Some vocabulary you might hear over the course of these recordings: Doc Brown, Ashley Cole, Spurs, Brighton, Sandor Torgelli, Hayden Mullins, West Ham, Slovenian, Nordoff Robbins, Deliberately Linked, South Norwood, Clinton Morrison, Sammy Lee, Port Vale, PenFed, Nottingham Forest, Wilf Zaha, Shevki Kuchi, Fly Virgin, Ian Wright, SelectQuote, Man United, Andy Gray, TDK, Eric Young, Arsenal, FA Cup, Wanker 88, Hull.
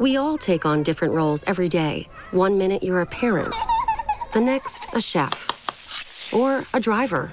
We all take on different roles every day. 1 minute you're a parent, the next a chef, or a driver.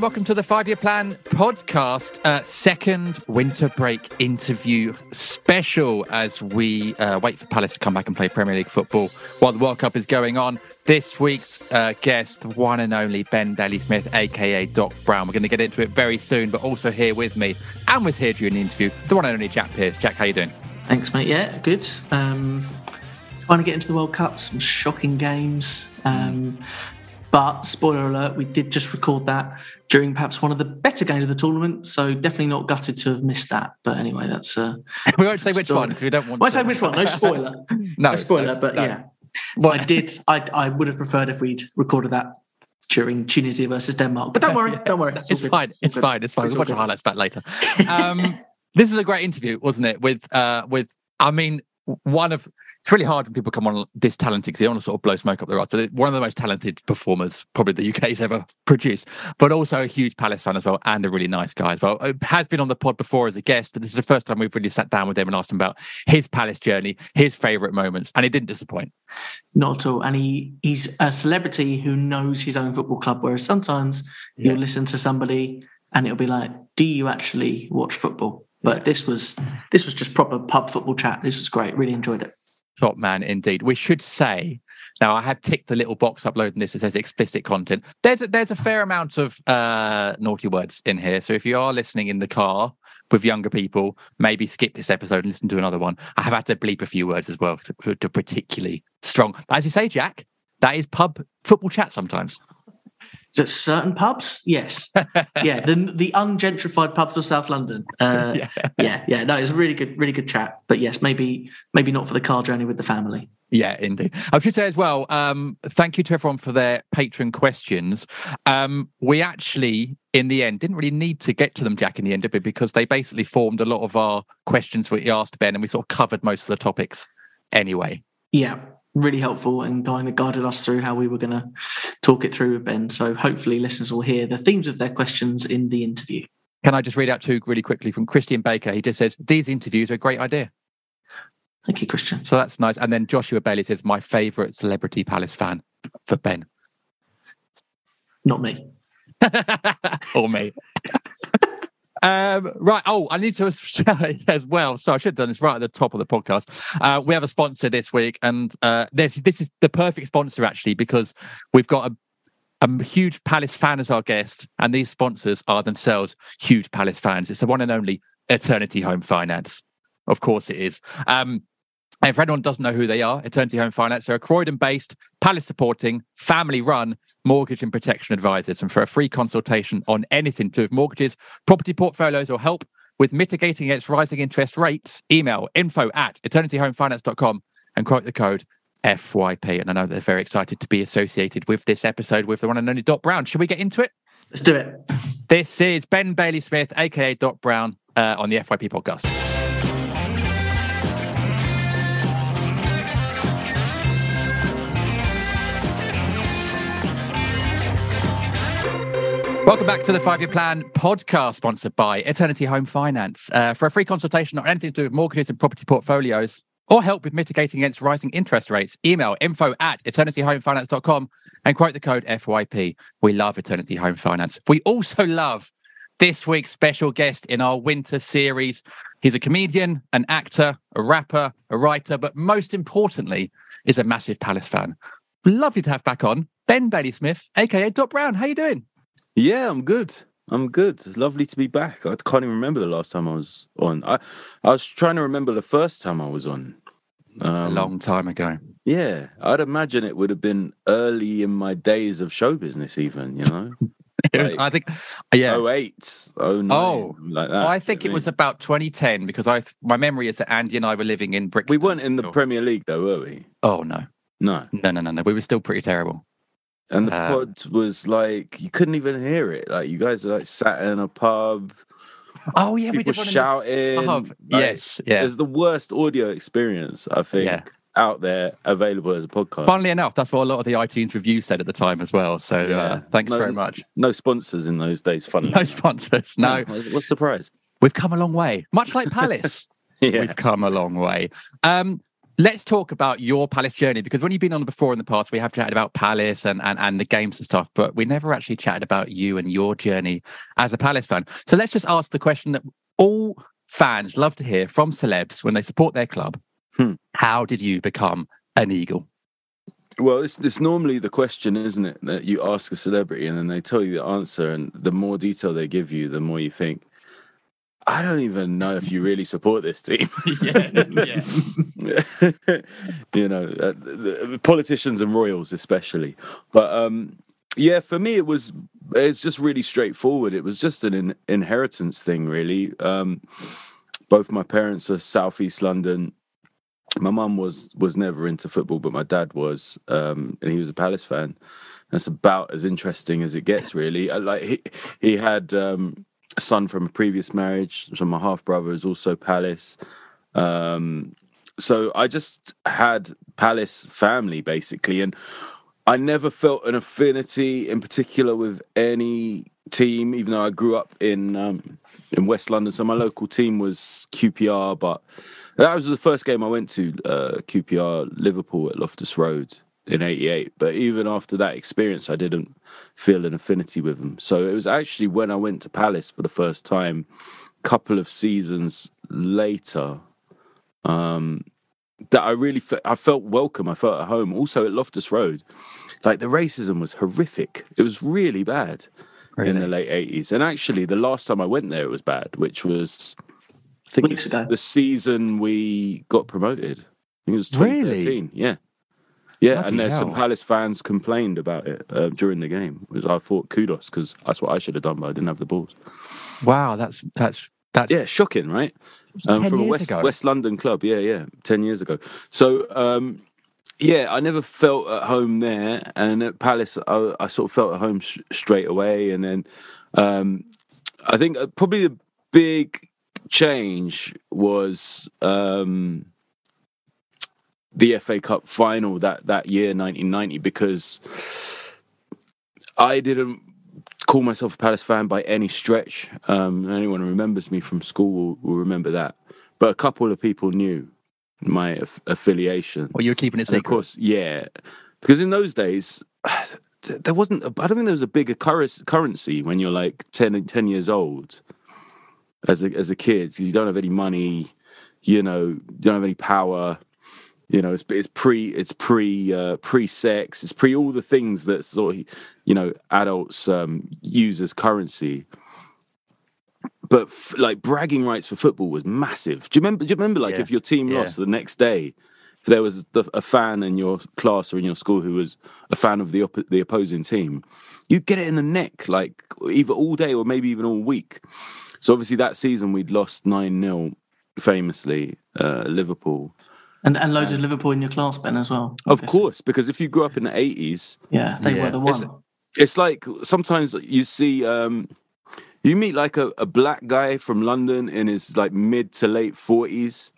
Welcome to the 5 Year Plan podcast, second winter break interview special as we wait for Palace to come back and play Premier League football while the World Cup is going on. This week's guest, the one and only Ben Bailey-Smith, aka Doc Brown. We're going to get into it very soon, but also here with me and was here during the interview, the one and only Jack Pierce. Jack, how you doing? Thanks, mate. Yeah, good. Trying to get into the World Cup, some shocking games. But, spoiler alert, we did just record that during perhaps one of the better games of the tournament, so definitely not gutted to have missed that. But anyway, that's... we won't say which one, because we don't want to. I won't say which one, no spoiler. No spoiler. Yeah. Well, I would have preferred if we'd recorded that during Tunisia versus Denmark. But don't worry. It's fine. We'll watch the highlights back later. This is a great interview, wasn't it? It's really hard when people come on this talented because they want to sort of blow smoke up their ass. But one of the most talented performers probably the UK's ever produced, but also a huge Palace fan as well and a really nice guy as well. It has been on the pod before as a guest, but this is the first time we've really sat down with him and asked him about his Palace journey, his favourite moments, and he didn't disappoint. Not at all. And he's a celebrity who knows his own football club, whereas sometimes you'll listen to somebody and it'll be like, do you actually watch football? But this was just proper pub football chat. This was great. Really enjoyed it. Top man, indeed. We should say, now I have ticked the little box uploading this that says explicit content. There's a fair amount of naughty words in here. So if you are listening in the car with younger people, maybe skip this episode and listen to another one. I have had to bleep a few words as well to particularly strong. But as you say, Jack, that is pub football chat sometimes. Is it certain pubs? Yes. Yeah, the ungentrified pubs of South London. Yeah. No, it's a really good chat. But yes, maybe not for the car journey with the family. Yeah, indeed. I should say as well, thank you to everyone for their patron questions. We actually, in the end, didn't really need to get to them, Jack, in the end, did we? Because they basically formed a lot of our questions we asked Ben, and we sort of covered most of the topics anyway. Yeah. Really helpful and kind of guided us through how we were going to talk it through with Ben. So hopefully listeners will hear the themes of their questions in the interview. Can I just read out two really quickly from Christian Baker? He just says, these interviews are a great idea. Thank you, Christian. So that's nice. And then Joshua Bailey says, my favourite celebrity Palace fan for Ben. Not me. Or me. Right. Oh, I need to say as well. So I should have done this right at the top of the podcast. We have a sponsor this week, and this is the perfect sponsor actually because we've got a huge Palace fan as our guest, and these sponsors are themselves huge Palace fans. It's the one and only Eternity Home Finance. Of course, it is. And if anyone doesn't know who they are, Eternity Home Finance, they're a Croydon-based, Palace-supporting, family-run mortgage and protection advisors. And for a free consultation on anything to do with mortgages, property portfolios, or help with mitigating against rising interest rates, email info@eternityhomefinance.com and quote the code FYP. And I know they're very excited to be associated with this episode with the one and only Doc Brown. Should we get into it? Let's do it. This is Ben Bailey-Smith, a.k.a. Doc Brown, on the FYP podcast. Welcome back to the 5 Year Plan podcast, sponsored by Eternity Home Finance. For a free consultation on anything to do with mortgages and property portfolios, or help with mitigating against rising interest rates, email info@eternityhomefinance.com and quote the code FYP. We love Eternity Home Finance. We also love this week's special guest in our winter series. He's a comedian, an actor, a rapper, a writer, but most importantly, is a massive Palace fan. Lovely to have back on Ben Bailey-Smith, aka Doc Brown. How you doing? Yeah, I'm good. It's lovely to be back. I can't even remember the last time I was on. I was trying to remember the first time I was on. A long time ago. Yeah, I'd imagine it would have been early in my days of show business even, you know? Like, I think, yeah. 08, 09, like that. Well, I think it was about 2010 because my memory is that Andy and I were living in Brixton. We weren't in the Premier League though, were we? Oh, no. No. We were still pretty terrible. And the pod was like, you couldn't even hear it. Like, you guys were like sat in a pub. Oh, yeah. People shouting. Like, yes. Yeah. It's the worst audio experience, I think, out there available as a podcast. Funnily enough, that's what a lot of the iTunes reviews said at the time as well. So thanks very much. No sponsors in those days, funnily enough. Sponsors. No. What's the prize? We've come a long way. Much like Palace. We've come a long way. Let's talk about your Palace journey, because when you've been on before in the past, we have chatted about Palace and the games and stuff, but we never actually chatted about you and your journey as a Palace fan. So let's just ask the question that all fans love to hear from celebs when they support their club. How did you become an Eagle? Well, it's normally the question, isn't it, that you ask a celebrity and then they tell you the answer, and the more detail they give you, the more you think, I don't even know if you really support this team. You know, the politicians and royals especially. But for me, it's just really straightforward. It was just an inheritance thing, really. Both my parents are Southeast London. My mum was never into football, but my dad was, and he was a Palace fan. That's about as interesting as it gets, really. Like he had. A son from a previous marriage, so my half brother is also Palace. So I just had Palace family basically, and I never felt an affinity in particular with any team, even though I grew up in West London. So my local team was QPR, but that was the first game I went to, QPR Liverpool at Loftus Road in 88. But even after that experience, I didn't feel an affinity with them. So it was actually when I went to Palace for the first time, a couple of seasons later, that I really I felt welcome. I felt at home. Also at Loftus Road, like the racism was horrific. It was really bad in the late 80s. And actually the last time I went there, it was bad, which was, I think, the season we got promoted. I think it was 2013. Really? Yeah. Yeah, bloody and there's some Palace fans complained about it during the game. I thought kudos, because that's what I should have done, but I didn't have the balls. Wow, that's shocking, right? From a West London club, 10 years ago. So, I never felt at home there, and at Palace, I sort of felt at home straight away. And then I think probably the big change was. The FA Cup final that year, 1990, because I didn't call myself a Palace fan by any stretch. Anyone who remembers me from school will remember that. But a couple of people knew my affiliation. Well, you were keeping it secret. And of course, because in those days, there wasn't. I don't think there was a bigger currency when you're like 10 years old as a kid. You don't have any money, you know, you don't have any power. You know, it's pre-sex. It's pre all the things that sort of, you know, adults use as currency. But like bragging rights for football was massive. Do you remember? Like if your team lost the next day, if there was a fan in your class or in your school who was a fan of the opposing team, you'd get it in the neck, like either all day or maybe even all week. So obviously that season we'd lost 9-0, famously, Liverpool. And loads of Liverpool in your class, Ben, as well. Obviously. Of course, because if you grew up in the 80s... Yeah, they were the one. It's like sometimes you see... you meet like a black guy from London in his like mid to late 40s,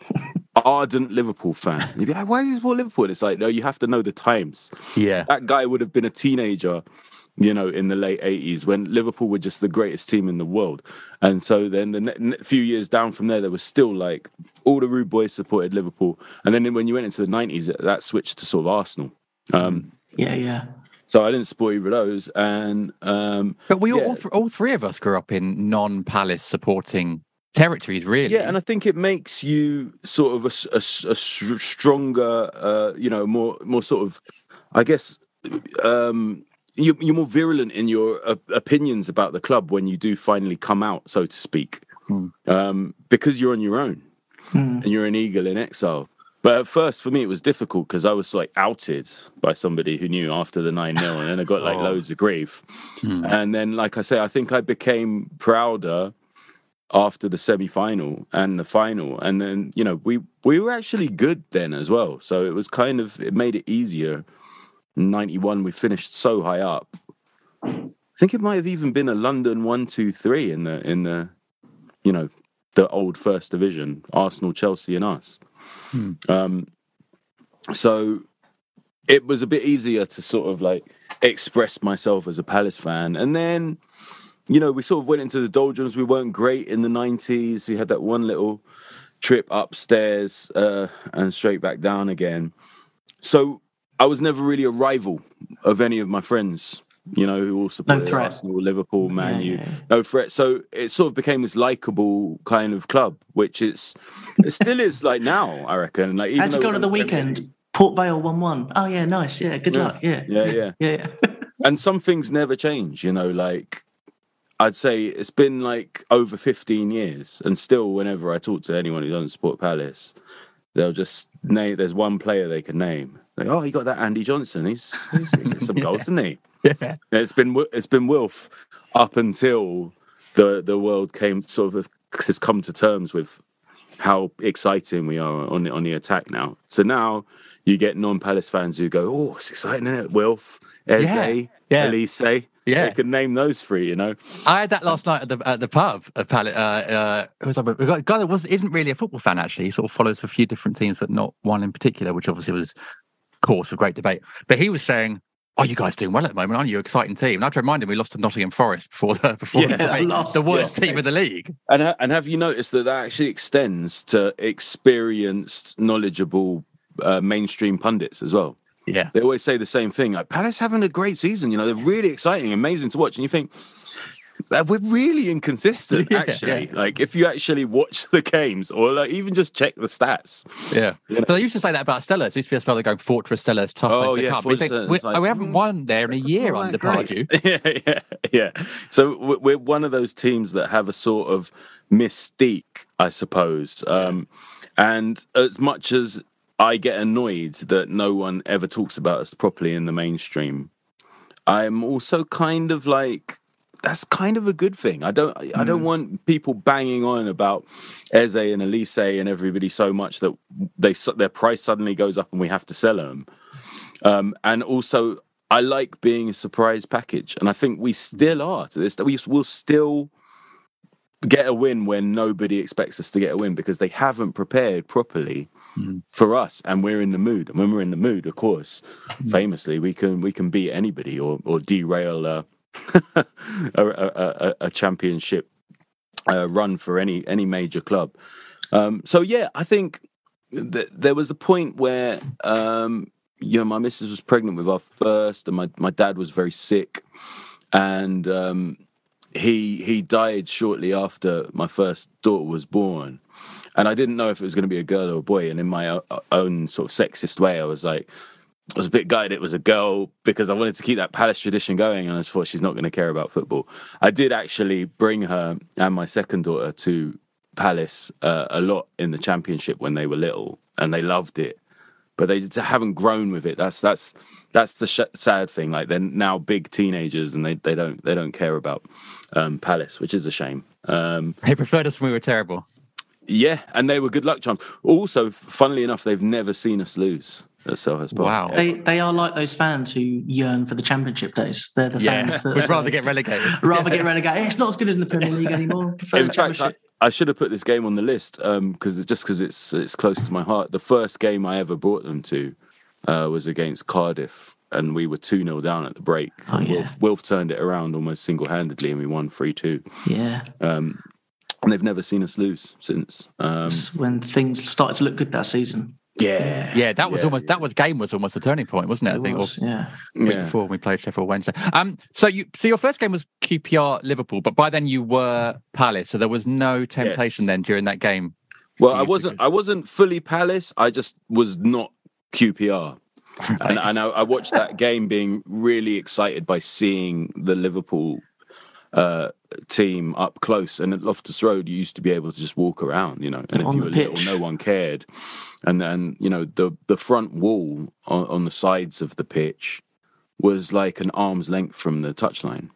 ardent Liverpool fan. You'd be like, why do you support Liverpool? And it's like, no, you have to know the times. Yeah. That guy would have been a teenager you know, in the late 80s, when Liverpool were just the greatest team in the world. And so then the few years down from there was still like all the rude boys supported Liverpool. And then when you went into the 90s, that switched to sort of Arsenal. Yeah. So I didn't support either of those. And but we all three of us grew up in non-Palace supporting territories, really. Yeah, and I think it makes you sort of a stronger, you know, more sort of, I guess, you're more virulent in your opinions about the club when you do finally come out, so to speak, because you're on your own and you're an eagle in exile. But at first, for me, it was difficult because I was like outed by somebody who knew after the 9-0, and then I got like loads of grief. And then, like I say, I think I became prouder after the semi-final and the final. And then, you know, we were actually good then as well. So it was kind of, it made it easier. In 91, we finished so high up. I think it might have even been a London 1-2-3 in the, you know, the old first division, Arsenal, Chelsea and us. So it was a bit easier to sort of like express myself as a Palace fan. And then, you know, we sort of went into the doldrums. We weren't great in the 90s. We had that one little trip upstairs and straight back down again. So I was never really a rival of any of my friends, you know, who all supported Arsenal, Liverpool, Man U. Yeah. No threat. So it sort of became this likable kind of club, which it still is like now, I reckon. Like, how'd you go to the weekend? Port Vale 1-1. Oh, yeah, nice. Yeah, good luck. Yeah. And some things never change, you know, like I'd say it's been like over 15 years. And still, whenever I talk to anyone who doesn't support Palace, they'll just name, there's one player they can name. Like, oh, he got that Andy Johnson. He's got some goals, didn't he? Yeah. It's been Wilf up until the world came sort of has come to terms with how exciting we are on the attack now. So now you get non-Palace fans who go, oh, it's exciting, isn't it? Wilf, Eze, Elise. Yeah, they can name those three, you know. I had that last night at the pub. We've got a guy that isn't really a football fan, actually. He sort of follows a few different teams, but not one in particular, which obviously was cause for great debate. But he was saying, oh, you guys doing well at the moment, aren't you? Exciting team. And I have to remind him we lost to Nottingham Forest before the worst team of the league. And have you noticed that actually extends to experienced, knowledgeable mainstream pundits as well? Yeah, they always say the same thing. Like, Palace having a great season, you know, they're really exciting, amazing to watch. And you think, we're really inconsistent, actually. Yeah. Like, if you actually watch the games or like, even just check the stats. Yeah. You know? So they used to say that about Stellars. It used to be a spell that going Fortress Stellars, tough. Oh, yeah. We haven't won there in a year under Pardew. Yeah. So we're one of those teams that have a sort of mystique, I suppose. And as much as I get annoyed that no one ever talks about us properly in the mainstream, I'm also kind of like, that's kind of a good thing. I don't want people banging on about Eze and Elise and everybody so much that their price suddenly goes up and we have to sell them. And also, I like being a surprise package. And I think we still are to this, that we will still get a win when nobody expects us to get a win because they haven't prepared properly for us, and we're in the mood. And when we're in the mood, of course, famously, we can beat anybody or derail a championship run for any major club. So I think there was a point where you know, my missus was pregnant with our first, and my dad was very sick, and he died shortly after my first daughter was born. And I didn't know if it was going to be a girl or a boy. And in my own sort of sexist way, I was like, I was a bit gutted it was a girl because I wanted to keep that Palace tradition going. And I just thought, she's not going to care about football. I did actually bring her and my second daughter to Palace a lot in the Championship when they were little, and they loved it, but they haven't grown with it. That's the sad thing. Like, they're now big teenagers and they don't care about Palace, which is a shame. They preferred us when we were terrible. Yeah, and they were good luck charms. Also, funnily enough, they've never seen us lose at Selhurst Park. Wow. They are like those fans who yearn for the Championship days. They're the fans that... We'd rather get relegated. It's not as good as in the Premier League anymore. In fact, I should have put this game on the list because it's close to my heart. The first game I ever brought them to was against Cardiff and we were 2-0 down at the break. Oh, yeah. Wilf turned it around almost single-handedly, and we won 3-2. Yeah. And they've never seen us lose since. When things started to look good that season. Yeah. Yeah, that was almost that game was almost a turning point, wasn't it? I think before we played Sheffield Wednesday. So your first game was QPR Liverpool, but by then you were Palace, so there was no temptation then during that game. Well, I wasn't fully Palace, I just was not QPR. And I watched that game being really excited by seeing the Liverpool team up close, and at Loftus Road you used to be able to just walk around, you know, and if you were little no one cared, and then, you know, the front wall on the sides of the pitch was like an arm's length from the touchline.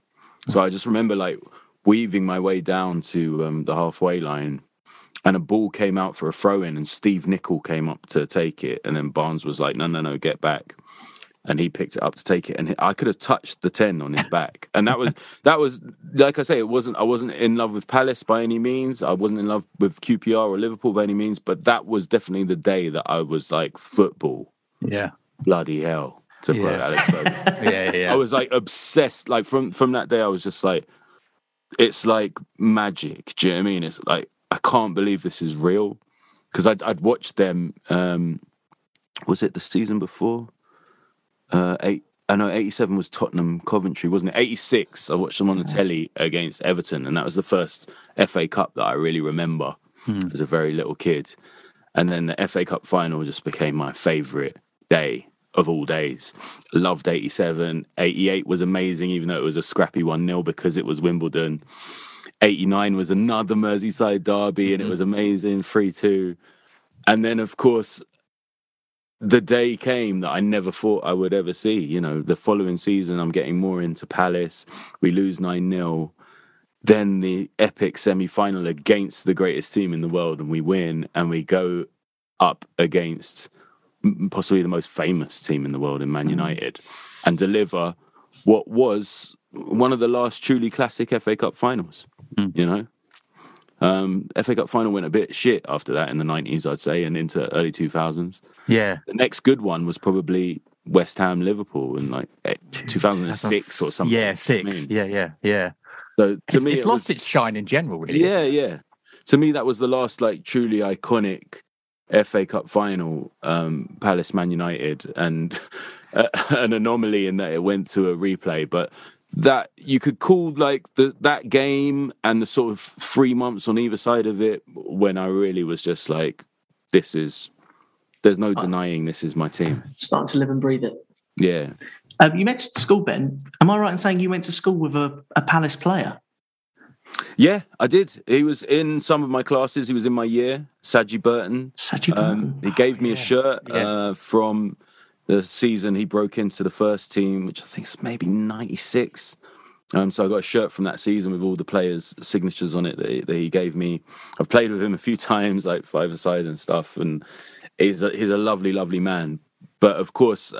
So I just remember like weaving my way down to the halfway line, and a ball came out for a throw-in, and Steve Nicol came up to take it, and then Barnes was like, no, get back. And he picked it up to take it, and I could have touched the 10 on his back. And that was like I say, I wasn't in love with Palace by any means. I wasn't in love with QPR or Liverpool by any means. But that was definitely the day that I was like, football. Yeah. Bloody hell. To quote Alex Ferguson. I was like obsessed. Like from that day, I was just like, it's like magic. Do you know what I mean? It's like, I can't believe this is real. Because I'd watched them, was it the season before? 87 was Tottenham Coventry, wasn't it? 86, I watched them on the telly against Everton, and that was the first FA Cup that I really remember as a very little kid. And then the FA Cup final just became my favourite day of all days. Loved 87. 88 was amazing, even though it was a scrappy 1-0 because it was Wimbledon. 89 was another Merseyside derby, and it was amazing, 3-2. And then, of course, the day came that I never thought I would ever see. You know, the following season, I'm getting more into Palace. We lose 9-0. Then the epic semi-final against the greatest team in the world, and we win, and we go up against possibly the most famous team in the world in Man United and deliver what was one of the last truly classic FA Cup finals, you know? FA Cup final went a bit shit after that in the 90s, I'd say, and into early 2000s. Yeah. The next good one was probably West Ham Liverpool in like 2006 or something. Yeah, 6. I mean. Yeah. So to me, it's lost its shine in general, really. Yeah. To me, that was the last like truly iconic FA Cup final, Palace Man United, and an anomaly in that it went to a replay, but that you could call like that game and the sort of 3 months on either side of it when I really was just like, there's no denying this is my team. Starting to live and breathe it. Yeah. You mentioned school, Ben. Am I right in saying you went to school with a Palace player? Yeah, I did. He was in some of my classes. He was in my year, Saji Burton. He gave me a shirt from the season he broke into the first team, which I think is maybe 96. So I got a shirt from that season with all the players' signatures on it that he gave me. I've played with him a few times, like five-a-side and stuff, and he's a lovely, lovely man. But, of course,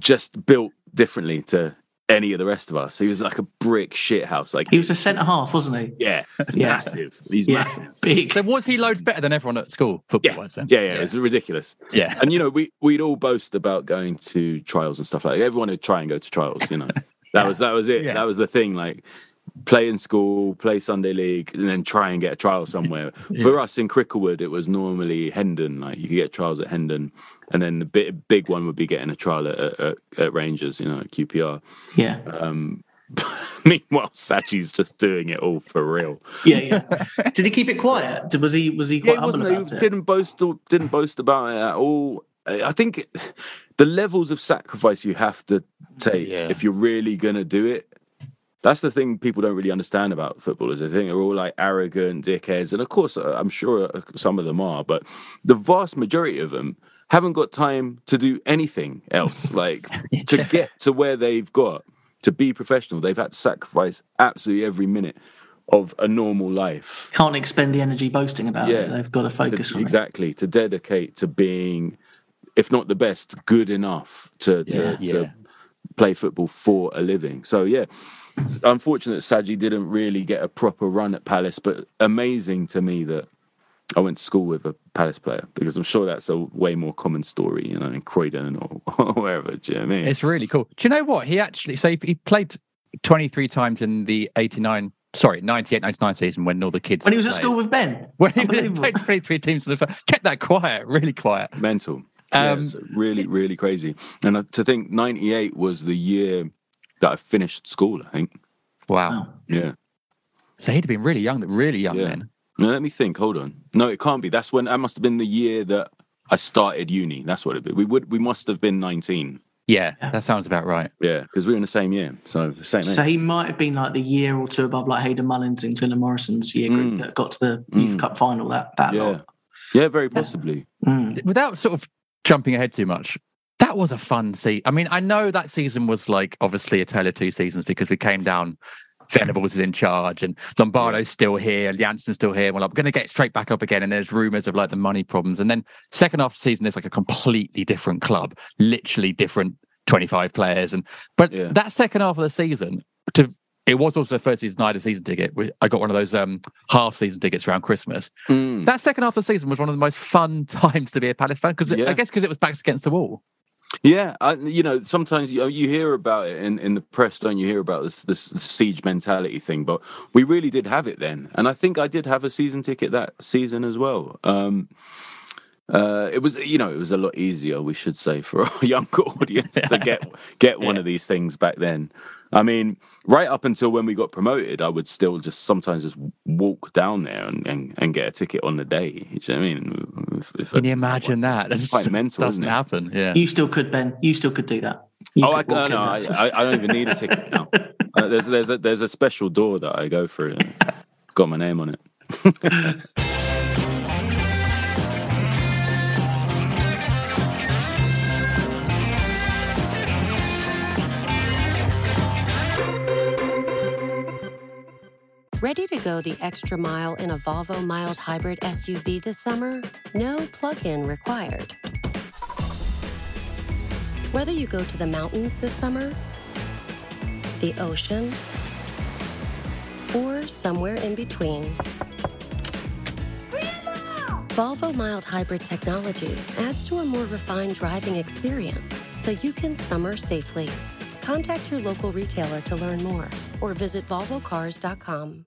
just built differently to any of the rest of us. He was like a brick shit house. Like, he was a centre-half, wasn't he? Yeah. Massive. He's massive. Big. So was he loads better than everyone at school, football-wise then? Yeah. It was ridiculous. Yeah. And, you know, we'd all boast about going to trials and stuff like that. Everyone would try and go to trials, you know. That was it. Yeah. That was the thing, like, play in school, play Sunday League, and then try and get a trial somewhere. Yeah. For us in Cricklewood, it was normally Hendon. Like, you could get trials at Hendon, and then the big one would be getting a trial at Rangers, you know, at QPR. Yeah. Meanwhile, Sachi's just doing it all for real. Yeah. Did he keep it quiet? Was he quite humble about it? Didn't boast about it at all. I think the levels of sacrifice you have to take if you're really going to do it, that's the thing people don't really understand about footballers. I think they're all like arrogant dickheads. And of course, I'm sure some of them are, but the vast majority of them haven't got time to do anything else. Like to get to where they've got, to be professional, they've had to sacrifice absolutely every minute of a normal life. Can't expend the energy boasting about it. They've got to focus on it. Exactly. To dedicate to being, if not the best, good enough to play football for a living. So unfortunate Saji didn't really get a proper run at Palace, but amazing to me that I went to school with a Palace player, because I'm sure that's a way more common story, you know, in Croydon or wherever. Do you know what I mean? It's really cool. Do you know what? He actually, so he played 23 times in the 98-99 season when all the kids... When he was played at school with Ben. When he played 23 teams in the first. Kept that quiet, really quiet. Mental. Yes, really, really crazy. And to think 98 was the year that I finished school, I think. Wow. Yeah. So he'd have been really young then. No, let me think. Hold on. No, it can't be. That's when... That must have been the year that I started uni. That's what it'd be. We must have been 19. Yeah, that sounds about right. Yeah, because we were in the same year. So he might have been like the year or two above, like Hayden Mullins and Clinton Morrison's year group that got to the Youth Cup final that lot. Yeah, very possibly. Mm. Without sort of jumping ahead too much, that was a fun season. I mean, I know that season was like obviously a tale of two seasons, because we came down... Venables is in charge and Lombardo's still here, Jansen's still here. We're like, we're going to get straight back up again. And there's rumours of like the money problems. And then second half of the season, there's like a completely different club, literally different 25 players. But that second half of the season, it was also the first season I had a season ticket. I got one of those half season tickets around Christmas. Mm. That second half of the season was one of the most fun times to be a Palace fan, because I guess because it was backs against the wall. Yeah, sometimes you hear about it in the press, don't you? Hear about this siege mentality thing, but we really did have it then, and I think I did have a season ticket that season as well. It was, it was a lot easier, we should say, for our younger audience to get one of these things back then. I mean, right up until when we got promoted, I would still just sometimes just walk down there and get a ticket on the day. You know what I mean? Can you imagine that? That's quite mental, isn't it? Doesn't happen. Yeah. You still could, Ben. You still could do that. I don't even need a ticket now. There's a special door that I go through. It's got my name on it. Ready to go the extra mile in a Volvo mild hybrid SUV this summer? No plug-in required. Whether you go to the mountains this summer, the ocean, or somewhere in between, Grandma! Volvo mild hybrid technology adds to a more refined driving experience so you can summer safely. Contact your local retailer to learn more or visit volvocars.com.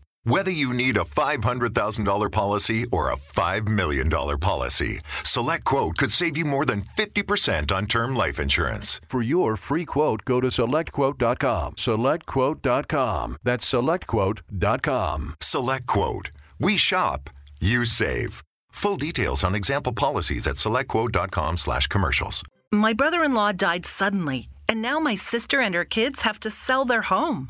Whether you need a $500,000 policy or a $5 million policy, SelectQuote could save you more than 50% on term life insurance. For your free quote, go to SelectQuote.com. SelectQuote.com. That's SelectQuote.com. SelectQuote. We shop, you save. Full details on example policies at SelectQuote.com/commercials. My brother-in-law died suddenly, and now my sister and her kids have to sell their home.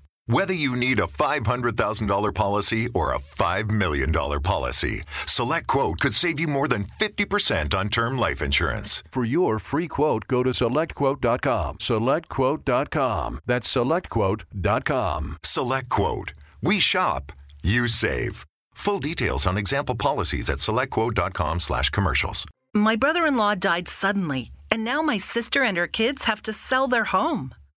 Whether you need a $500,000 policy or a $5 million policy, SelectQuote could save you more than 50% on term life insurance. For your free quote, go to SelectQuote.com. SelectQuote.com. That's SelectQuote.com. SelectQuote. We shop, you save. Full details on example policies at SelectQuote.com/commercials. My brother-in-law died suddenly, and now my sister and her kids have to sell their home.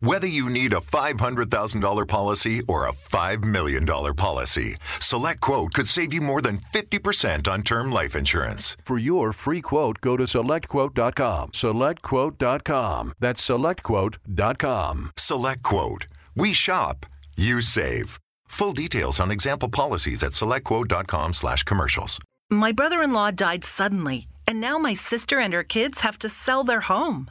Whether you need a $500,000 policy or a $5 million policy, SelectQuote could save you more than 50% on term life insurance. For your free quote, go to SelectQuote.com. SelectQuote.com. That's SelectQuote.com. SelectQuote. We shop, you save. Full details on example policies at selectquote.com/commercials. My brother-in-law died suddenly, and now my sister and her kids have to sell their home.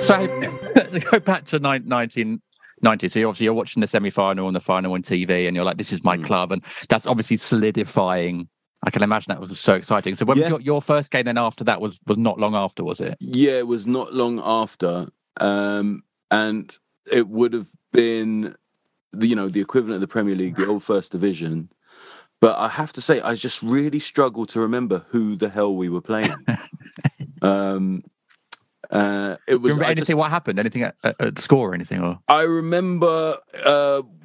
So go back to 1990. So obviously you're watching the semi-final and the final on TV, and you're like, "This is my club," and that's obviously solidifying. I can imagine that was so exciting. So when was your first game then after that was not long after, was it? Yeah, it was not long after, and it would have been the equivalent of the Premier League, the old First Division. But I have to say, I just really struggle to remember who the hell we were playing. It was. Remember anything? What happened? Anything at the score or anything? Or I remember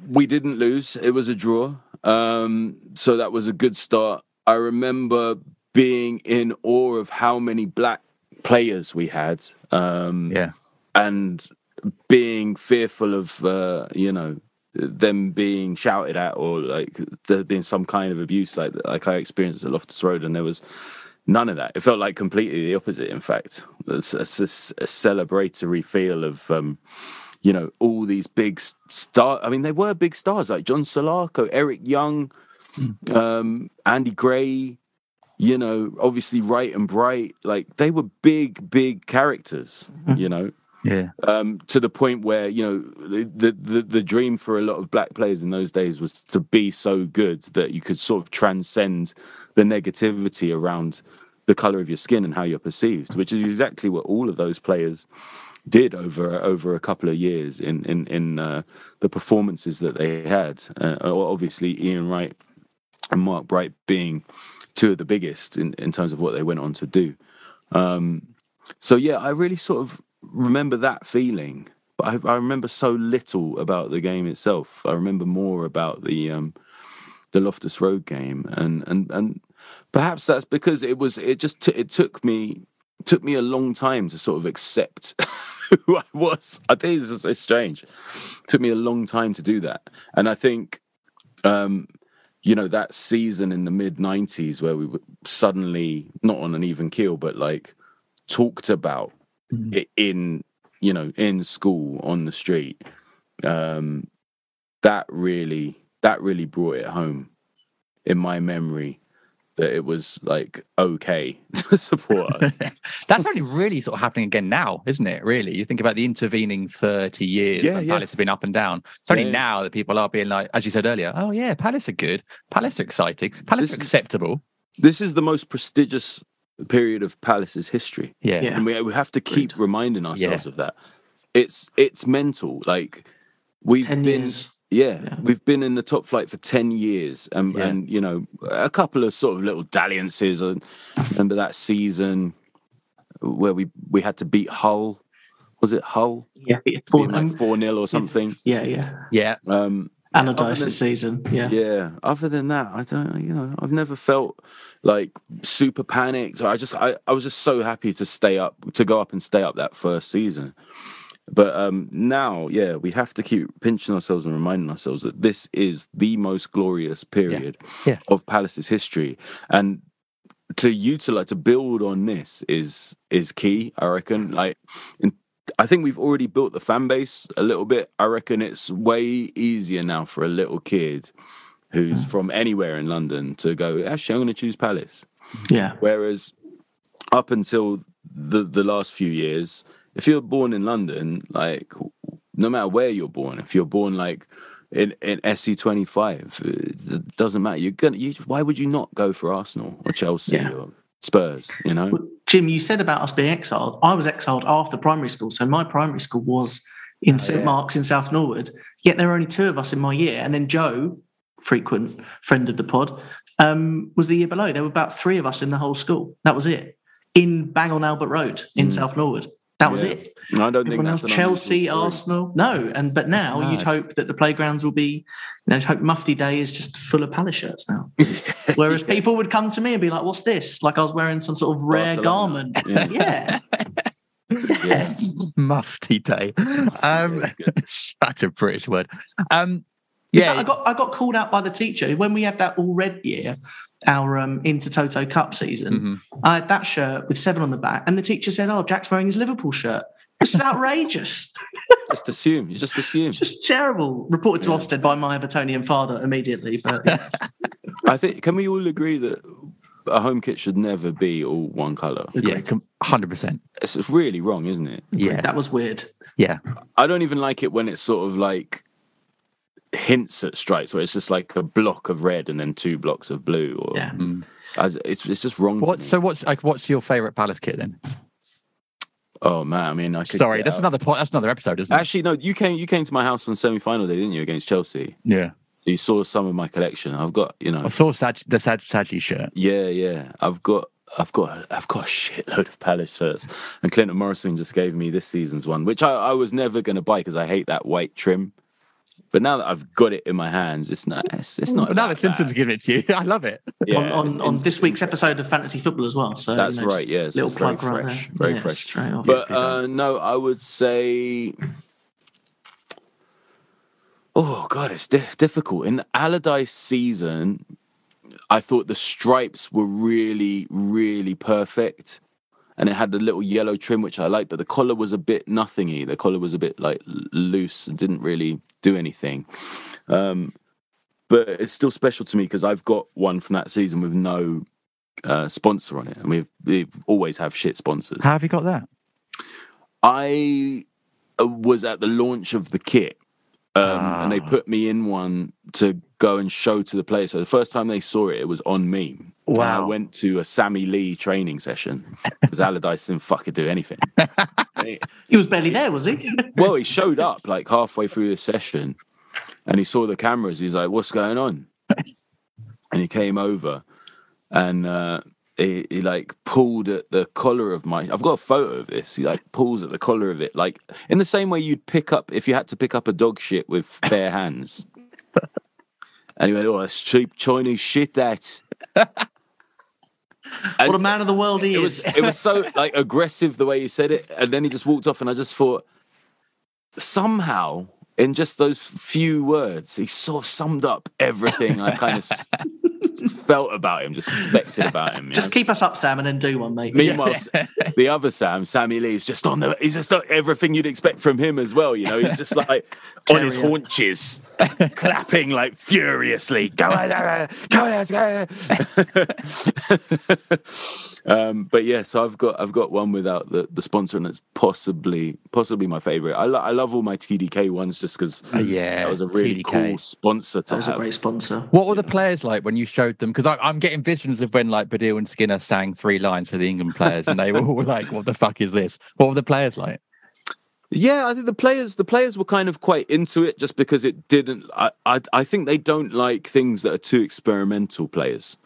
we didn't lose. It was a draw. So that was a good start. I remember being in awe of how many black players we had. And being fearful of them being shouted at or like there being some kind of abuse like I experienced at Loftus Road, and there was none of that. It felt like completely the opposite, in fact. It's a celebratory feel of, all these big stars. I mean, they were big stars, like John Solarco, Eric Young, Andy Gray, obviously Wright and Bright. Like, they were big, big characters, Yeah. To the point where, the dream for a lot of black players in those days was to be so good that you could sort of transcend the negativity around the colour of your skin and how you're perceived, which is exactly what all of those players did over a couple of years in the performances that they had. Obviously, Ian Wright and Mark Bright being two of the biggest in terms of what they went on to do. I really sort of remember that feeling, but I remember so little about the game itself. I remember more about the Loftus Road game, and perhaps that's because it took me a long time to sort of accept who I was. I think it's so strange. It took me a long time to do that. And I think, that season in the mid-90s where we were suddenly not on an even keel, but like talked about it in school, on the street, that really brought it home in my memory. That it was like okay to support us. That's only really sort of happening again now, isn't it? Really, you think about the intervening 30 years. Palace have been up and down. It's only now that people are being like, as you said earlier, oh yeah, Palace are good, Palace are exciting, Palace are acceptable. This is the most prestigious period of Palace's history. Yeah. And we have to keep reminding ourselves of that. It's mental. Like we've been. Yeah, we've been in the top flight for 10 years and a couple of sort of little dalliances. I remember that season where we had to beat Hull. Was it Hull? Yeah. 4-0 or something. Yeah. Allardyce this season. Yeah. Other than that, I don't, I've never felt like super panicked. I was just so happy to go up and stay up that first season. But now, we have to keep pinching ourselves and reminding ourselves that this is the most glorious period of Palace's history, and to build on this is key, I reckon. Like, I think we've already built the fan base a little bit. I reckon it's way easier now for a little kid who's from anywhere in London to go, actually, I'm going to choose Palace. Yeah. Whereas up until the last few years, if you're born in London, like no matter where you're born, if you're born like in SC25, it doesn't matter. Why would you not go for Arsenal or Chelsea or Spurs, you know. Well, Jim, you said about us being exiled. I was exiled after primary school, so my primary school was in St Mark's in South Norwood, yet there were only two of us in my year. And then Joe, frequent friend of the pod, was the year below. There were about three of us in the whole school. That was it. In Bang on Albert Road in South Norwood. That was it. No, I don't think that's else, Chelsea, Arsenal. No, and but now you'd hope that the playgrounds will be, you know, you'd hope Mufti Day is just full of Palace shirts now. Whereas people would come to me and be like, "What's this?" Like I was wearing some sort of rare garment. Yeah. Mufti Day. Mufti Day, such a British word. Yeah, I got called out by the teacher when we had that all red year, our Intertoto Cup season. I had that shirt with 7 on the back, and the teacher said, "Oh, Jack's wearing his Liverpool shirt." It's outrageous. You just assume. Just terrible. Reported to Ofsted by my Evertonian father immediately. But I think, can we all agree that a home kit should never be all one colour? Agreed. Yeah, 100%. It's really wrong, isn't it? Yeah, that was weird. Yeah, I don't even like it when it's sort of like hints at stripes, where it's just like a block of red and then 2 blocks of blue. Or it's just wrong. What's your favourite Palace kit then? Oh man, I mean, that's another point. That's another episode, isn't it? Actually, no. You came to my house on semi-final day, didn't you, against Chelsea? Yeah. So you saw some of my collection. I've got, you know, I saw the Saji shirt. Yeah. I've got a shitload of Palace shirts, and Clinton Morrison just gave me this season's one, which I was never going to buy because I hate that white trim. But now that I've got it in my hands, it's not. But now that Clinton's given it to you, I love it. Yeah, on this week's episode of Fantasy Football as well. So that's right. Yes, little plug right there. Very fresh. But no, I would say. Oh God, it's difficult. In the Allardyce season, I thought the stripes were really, really perfect, and it had the little yellow trim which I liked. But the collar was a bit nothingy. The collar was a bit like loose and didn't really do anything, but it's still special to me because I've got one from that season with no sponsor on it, and we always have shit sponsors. How have you got that? I was at the launch of the kit, and they put me in one to go and show to the players. So the first time they saw it, it was on me. Wow! And I went to a Sammy Lee training session because Allardyce didn't fucking do anything. He was barely there, was he? Well, he showed up like halfway through the session, and he saw the cameras. He's like, "What's going on?" And he came over, and he like pulled at the collar of my. I've got a photo of this. He like pulls at the collar of it, like in the same way you'd pick up if you had to pick up a dog shit with bare hands. And he went, "Oh, that's cheap Chinese shit, that." What a man of the world he is. It was so like aggressive the way he said it. And then he just walked off, and I just thought, somehow, in just those few words, he sort of summed up everything I kind of felt about him, just suspected about him. Just keep us up, Sam, and then do one, mate. Meanwhile, the other Sam, Sammy Lee, is just on the... He's just everything you'd expect from him as well, you know? He's just like on his haunches, clapping like furiously. Go on. But yeah, so I've got one without the sponsor, and it's possibly my favourite. I love all my TDK ones just because that was a really cool sponsor to have. That was a great sponsor. What were the players like when you showed them? Because I'm getting visions of when like Baddiel and Skinner sang 3 lines to the England players, and they were all like, "What the fuck is this?" What were the players like? Yeah, I think the players were kind of quite into it just because it didn't. I think they don't like things that are too experimental, players.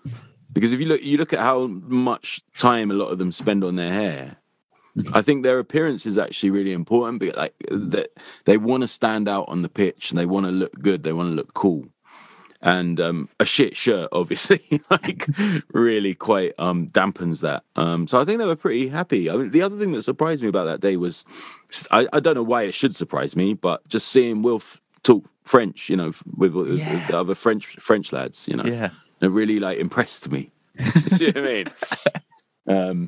Because if you look at how much time a lot of them spend on their hair, I think their appearance is actually really important. But like that, they want to stand out on the pitch, and they want to look good. They want to look cool, and a shit shirt obviously like really quite dampens that. So I think they were pretty happy. I mean, the other thing that surprised me about that day was I don't know why it should surprise me, but just seeing Wilf talk French, you know, with the other French lads, you know. Yeah. It really like impressed me. Do you know what I mean?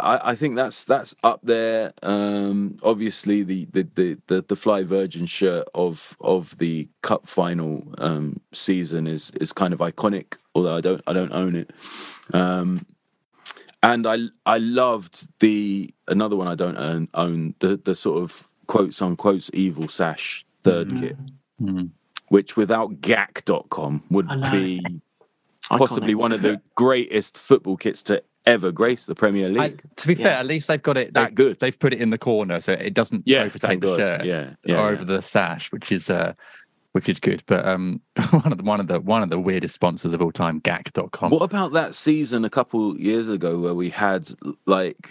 I think that's up there. Obviously the Fly Virgin shirt of the cup final season is kind of iconic, although I don't own it. And I loved another one I don't own, the sort of quotes on quotes evil sash third kit. Which without GAC.com would be possibly one of the greatest football kits to ever grace the Premier League. To be fair, at least they've got it that good. They've put it in the corner, so it doesn't overtake the shirt or over the sash, which is good. But one of the weirdest sponsors of all time, GAC.com. What about that season a couple years ago where we had like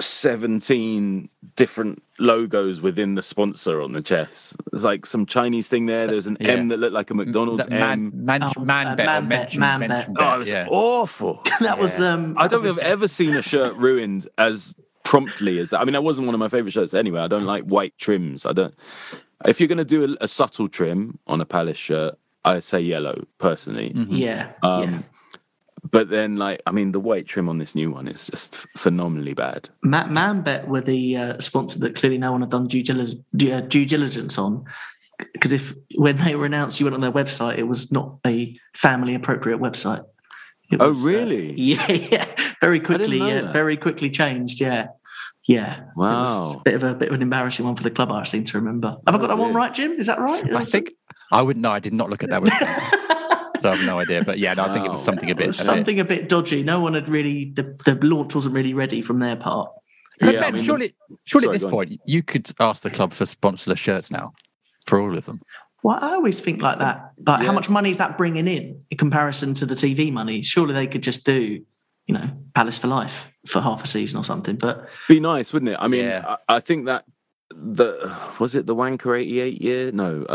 17 different logos within the sponsor on the chest? There's like some Chinese thing there. There's an M that looked like a McDonald's M. Man Bet. Oh, it was awful. That was. I don't think I've ever seen a shirt ruined as promptly as that. I mean, that wasn't one of my favorite shirts anyway. I don't like white trims. I don't. If you're going to do a subtle trim on a Palace shirt, I say yellow personally. Mm-hmm. Yeah. But then, like, I mean, the white trim on this new one is just phenomenally bad. Man Bet were the sponsor that clearly no one had done due diligence on, because when they were announced, you went on their website, it was not a family-appropriate website. It was, really? Very quickly changed. Yeah. Wow. It was a bit of an embarrassing one for the club, I seem to remember. Have I got that one right, Jim? Is that right? I think I would know. I did not look at that website. So I have no idea, but I think it was something a bit... dodgy. No one had really... The launch wasn't really ready from their part. But Ben, surely at this point, you could ask the club for sponsorless shirts now, for all of them. Well, I always think like that. Like, how much money is that bringing in comparison to the TV money? Surely they could just do, Palace for life for half a season or something, but... Be nice, wouldn't it? I mean, I think that... Was it the Wanker 88 year? No.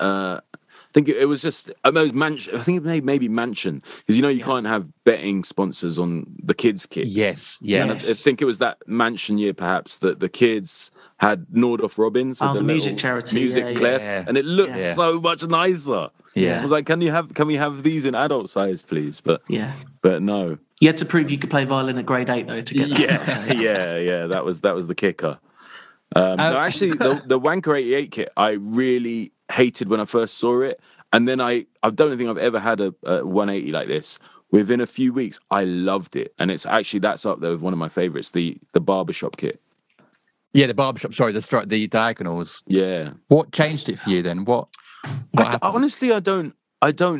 I think it was just I think it maybe Mansion, because can't have betting sponsors on the kids' kits. Yes. And I think it was that Mansion year perhaps that the kids had Nordoff Robbins with the music charity, Clef, and it looked so much nicer. Yeah, I was like, can we have these in adult size, please? But but no, you had to prove you could play violin at grade 8 though to get that. That was the kicker. No, actually, the Wanker 88 kit I really hated when I first saw it, and then I don't think I've ever had a 180 like this. Within a few weeks, I loved it, and it's actually that's up there with one of my favourites, the barbershop kit. Yeah, the barbershop. Sorry, the diagonals. Yeah. What changed it for you then? What honestly, I don't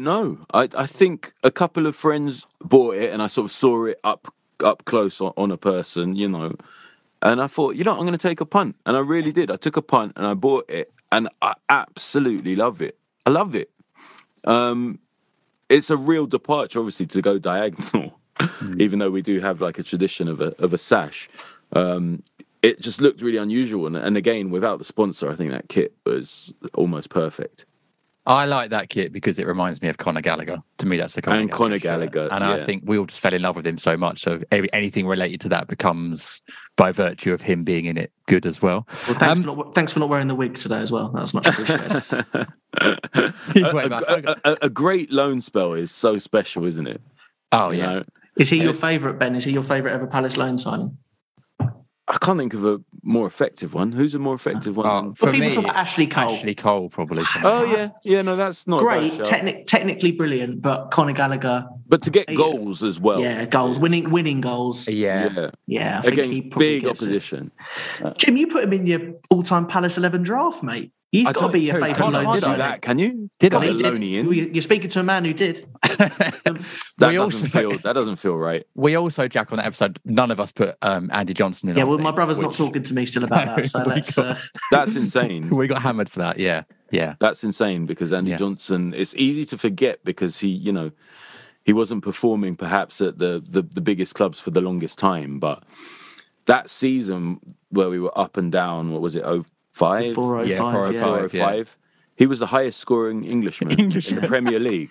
know. I think a couple of friends bought it, and I sort of saw it up close on a person, And I thought, I'm going to take a punt. And I really did. I took a punt and I bought it. And I absolutely love it. I love it. It's a real departure, obviously, to go diagonal, even though we do have like a tradition of a sash. It just looked really unusual. And again, without the sponsor, I think that kit was almost perfect. I like that kit because it reminds me of Conor Gallagher. To me, that's the Conor Gallagher. And I think we all just fell in love with him so much. So anything related to that becomes, by virtue of him being in it, good as well. Well, thanks for not wearing the wig today as well. That was much appreciated. A great loan spell is so special, isn't it? Oh, you know? Is he your favourite, Ben? Is he your favourite ever Palace loan signing? I can't think of a more effective one. Who's a more effective one? For people talk about Ashley Cole. Ashley Cole, probably. No, that's not great. Technically brilliant, but Conor Gallagher. But to get goals as well. Yeah, goals, winning goals. Yeah. I think against big opposition. Jim, you put him in your all-time Palace 11 draft, mate. He's got to be your favourite loan signing. That, can you? You're speaking to a man who did. That doesn't feel right. We also, Jack, on that episode, none of us put Andy Johnson in. Yeah, well, my brother's not talking to me still about that. So that's insane. We got hammered for that. Yeah. That's insane because Andy Johnson. It's easy to forget because he, he wasn't performing perhaps at the biggest clubs for the longest time, but that season where we were up and down. What was it? 05? 405. He was the highest scoring Englishman in the Premier League.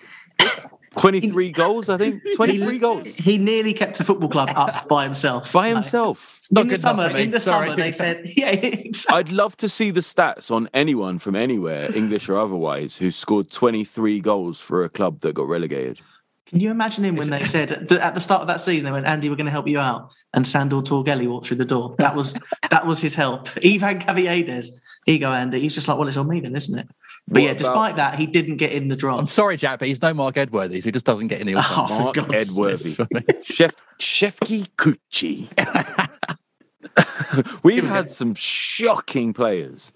23 goals, I think. 23 goals. He nearly kept a football club up by himself. In the summer, they said... Yeah, exactly. I'd love to see the stats on anyone from anywhere, English or otherwise, who scored 23 goals for a club that got relegated. Can you imagine him when they said at the start of that season, they went, Andy, we're going to help you out. And Sandor Torgelli walked through the door. That was his help. Ivan Caviedes, here you go, Andy. He's just like, well, it's on me then, isn't it? But despite that, he didn't get in the draft. I'm sorry, Jack, but he's no Mark Edworthy, so he just doesn't get in the all-time. Mark Edworthy. Shevki Kuchi. We've had some shocking players.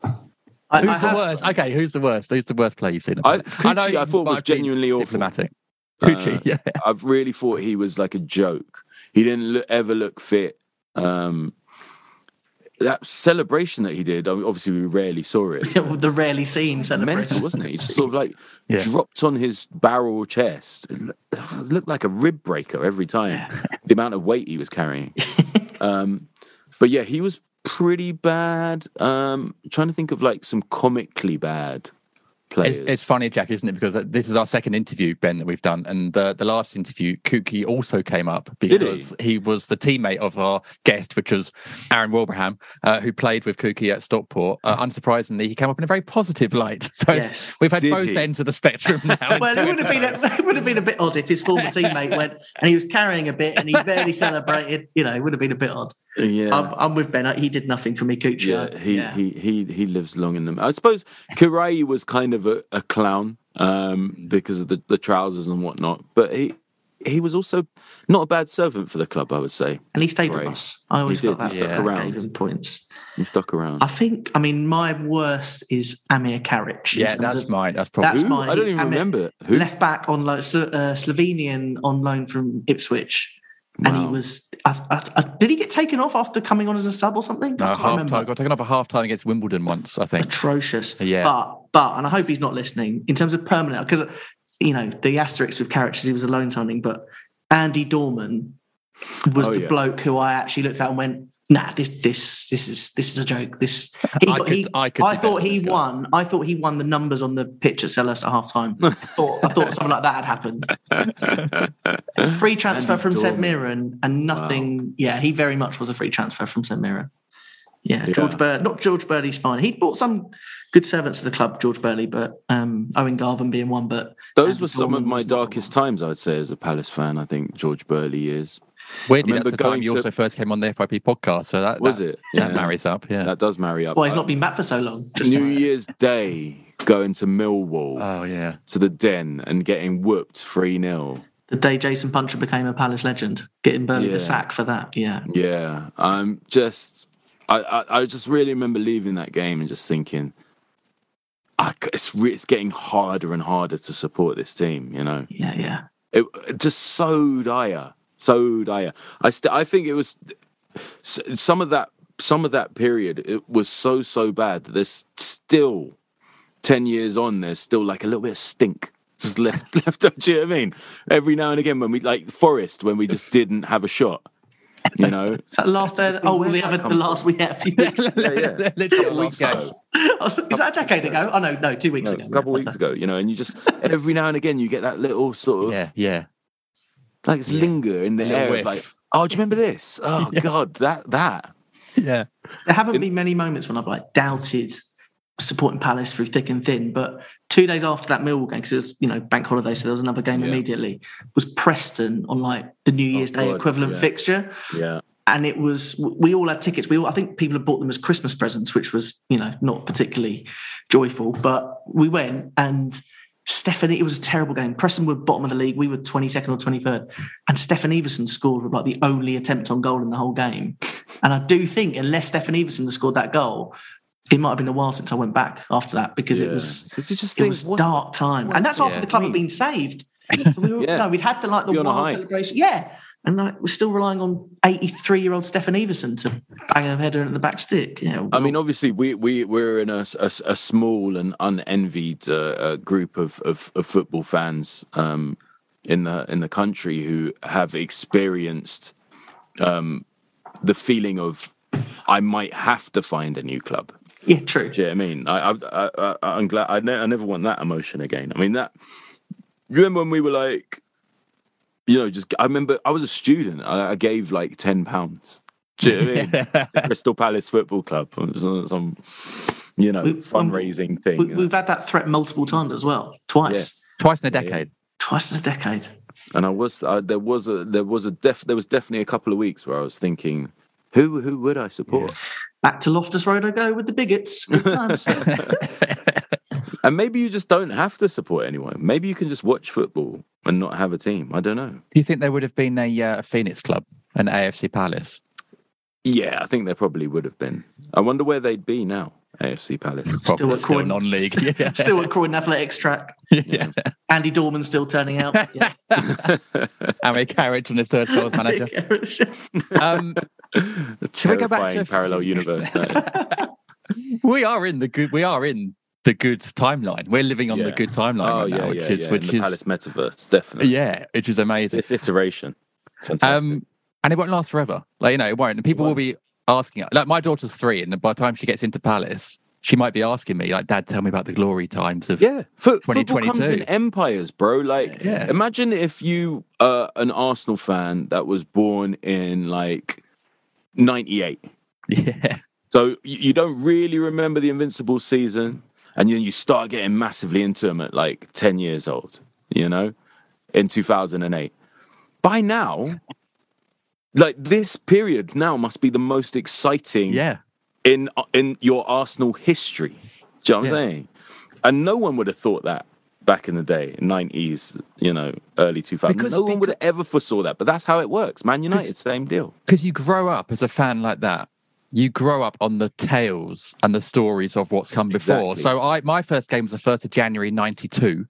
Who's the worst? Okay, who's the worst? Who's the worst player you've seen? I thought was genuinely awful. Diplomatic. Kuki, yeah. I've really thought he was like a joke. He didn't ever look fit. That celebration that he did, obviously we rarely saw it. The rarely seen celebration. Mental, wasn't it? He just sort of like dropped on his barrel chest. It looked like a rib breaker every time. The amount of weight he was carrying. But yeah, he was pretty bad. I'm trying to think of like some comically bad players. It's funny, Jack, isn't it? Because this is our second interview, Ben, that we've done. And the last interview, Kuki also came up because he was the teammate of our guest, which was Aaron Wilbraham, who played with Kuki at Stockport. Unsurprisingly, he came up in a very positive light. So we've had both ends of the spectrum now. Well, it would have been a bit odd if his former teammate went and he was carrying a bit and he barely celebrated. You know, it would have been a bit odd. Yeah, I'm with Ben. He did nothing for me, Kuki. Yeah, he lives long in them. I suppose Kurai was kind of a clown because of the trousers and whatnot, but he was also not a bad servant for the club, I would say. And he stayed with us. I always felt that. He stuck around. Gave him points. He stuck around. My worst is Amir Karic. Yeah, that's mine. That's probably mine. I don't even remember. Who? Left back on loan, Slovenian on loan from Ipswich. Wow. And he was... did he get taken off after coming on as a sub or something? No, got taken off at half-time against Wimbledon once, I think. Atrocious. Yeah. But, and I hope he's not listening, in terms of permanent... Because, you know, the asterisk with characters, he was a loan signing, but Andy Dorman was bloke who I actually looked at and went, nah, this is a joke. This I thought he won. I thought he won the numbers on the pitch at Selhurst at half-time. I thought something like that had happened. Free transfer Andy from St Mirren and nothing. Wow. Yeah, he very much was a free transfer from St Mirren. Yeah. George Bird. Not George Birdie's fine. He brought some good servants to the club, George Burley, but Owen Garvin being one. But those Andy were some Dorman of my darkest times, I'd say, as a Palace fan. I think George Burley is. Weirdly, that's the time you also first came on the FYP podcast, so that marries up. Yeah, that does marry up. Well, he's not been back for so long. New Year's Day, going to Millwall. Oh yeah, to the Den and getting whooped 3-0. The day Jason Puncher became a Palace legend, getting Burnley the sack for that. Yeah, yeah. I just really remember leaving that game and just thinking, it's getting harder and harder to support this team. You know. Yeah, yeah. It just so dire. So dire. I think it was some of that period. It was so bad that there's still 10 years on. There's still like a little bit of stink just left. Do you know what I mean? Every now and again, when we like Forest, when we just didn't have a shot. You know, is that a decade ago? Oh no, 2 weeks ago. A couple weeks ago. You know, and you just every now and again you get that little sort of like it's linger in the air of like, oh, do you remember this? Oh, God, that. Yeah. There haven't been many moments when I've like doubted supporting Palace through thick and thin, but 2 days after that Millwall game, because it was, you know, bank holiday, so there was another game immediately, was Preston on like the New Year's Day equivalent fixture. Yeah. And it was, we all had tickets. I think people had bought them as Christmas presents, which was, you know, not particularly joyful, but we went and... it was a terrible game. Preston were bottom of the league. We were 22nd or 23rd. And Stefan Everson scored with like the only attempt on goal in the whole game. And I do think unless Stefan Everson had scored that goal, it might have been a while since I went back after that because it was dark time. And that's after the club had been saved. So we'd had the wild celebration. Yeah. And like, we're still relying on 83-year-old Stefan Everson to bang a header in the back stick. Yeah, I mean, obviously, we're in a small and unenvied group of football fans in the country who have experienced the feeling of I might have to find a new club. Yeah, true. Do you know what I mean? I'm glad. I never want that emotion again. I mean, that. You remember when we were like. You know, I remember I was a student. I gave like £10. Do you know what I mean? The Crystal Palace Football Club. Some, you know, fundraising thing. We've had that threat multiple times as well. Twice. Yeah. Twice in a decade. Twice in a decade. And there was definitely a couple of weeks where I was thinking, who would I support? Back to Loftus Road I go with the bigots. Good times. And maybe you just don't have to support anyone. Maybe you can just watch football and not have a team. I don't know. Do you think there would have been a Phoenix club, an AFC Palace? Yeah, I think there probably would have been. I wonder where they'd be now. AFC Palace. Still at Croydon. Non-league. Yeah. Still at Croydon Athletics track. Yeah. Andy Dorman still turning out. Yeah. Amy Carriage on his third goals manager. Can we go back to a parallel universe? We are in the good timeline. We're living on the good timeline which is Palace metaverse, definitely. Yeah, which is amazing. It's iteration. Fantastic. And it won't last forever. Like, you know, it won't. And people will be asking, like, my daughter's 3, and by the time she gets into Palace, she might be asking me, like, Dad, tell me about the glory times of 2022. Football comes in empires, bro. Like, imagine if you are an Arsenal fan that was born in, like, 98. Yeah. So you don't really remember the Invincible season, and then you start getting massively into them at, like, 10 years old, you know, in 2008. By now... like, this period now must be the most exciting in your Arsenal history. Do you know what I'm saying? And no one would have thought that back in the day, 90s, you know, early 2000s. No one would have ever foresaw that, but that's how it works. Man United, same deal. Because you grow up as a fan like that. You grow up on the tales and the stories of what's come before. So my first game was the 1st of January, 92.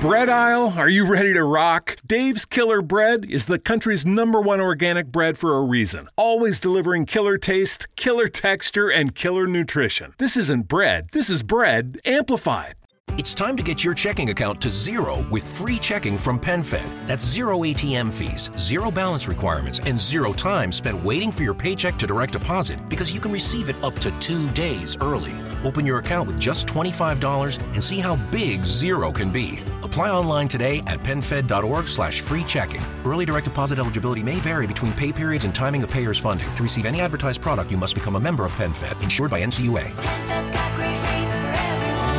Bread aisle, are you ready to rock? Dave's Killer Bread is the country's #1 organic bread for a reason. Always delivering killer taste, killer texture, and killer nutrition. This isn't bread. This is bread amplified. It's time to get your checking account to zero with free checking from PenFed. That's zero ATM fees, zero balance requirements, and zero time spent waiting for your paycheck to direct deposit because you can receive it up to 2 days early. Open your account with just $25 and see how big zero can be. Apply online today at PenFed.org/free checking. Early direct deposit eligibility may vary between pay periods and timing of payers' funding. To receive any advertised product, you must become a member of PenFed, insured by NCUA. PenFed's got great rates for everyone.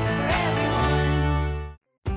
for everyone.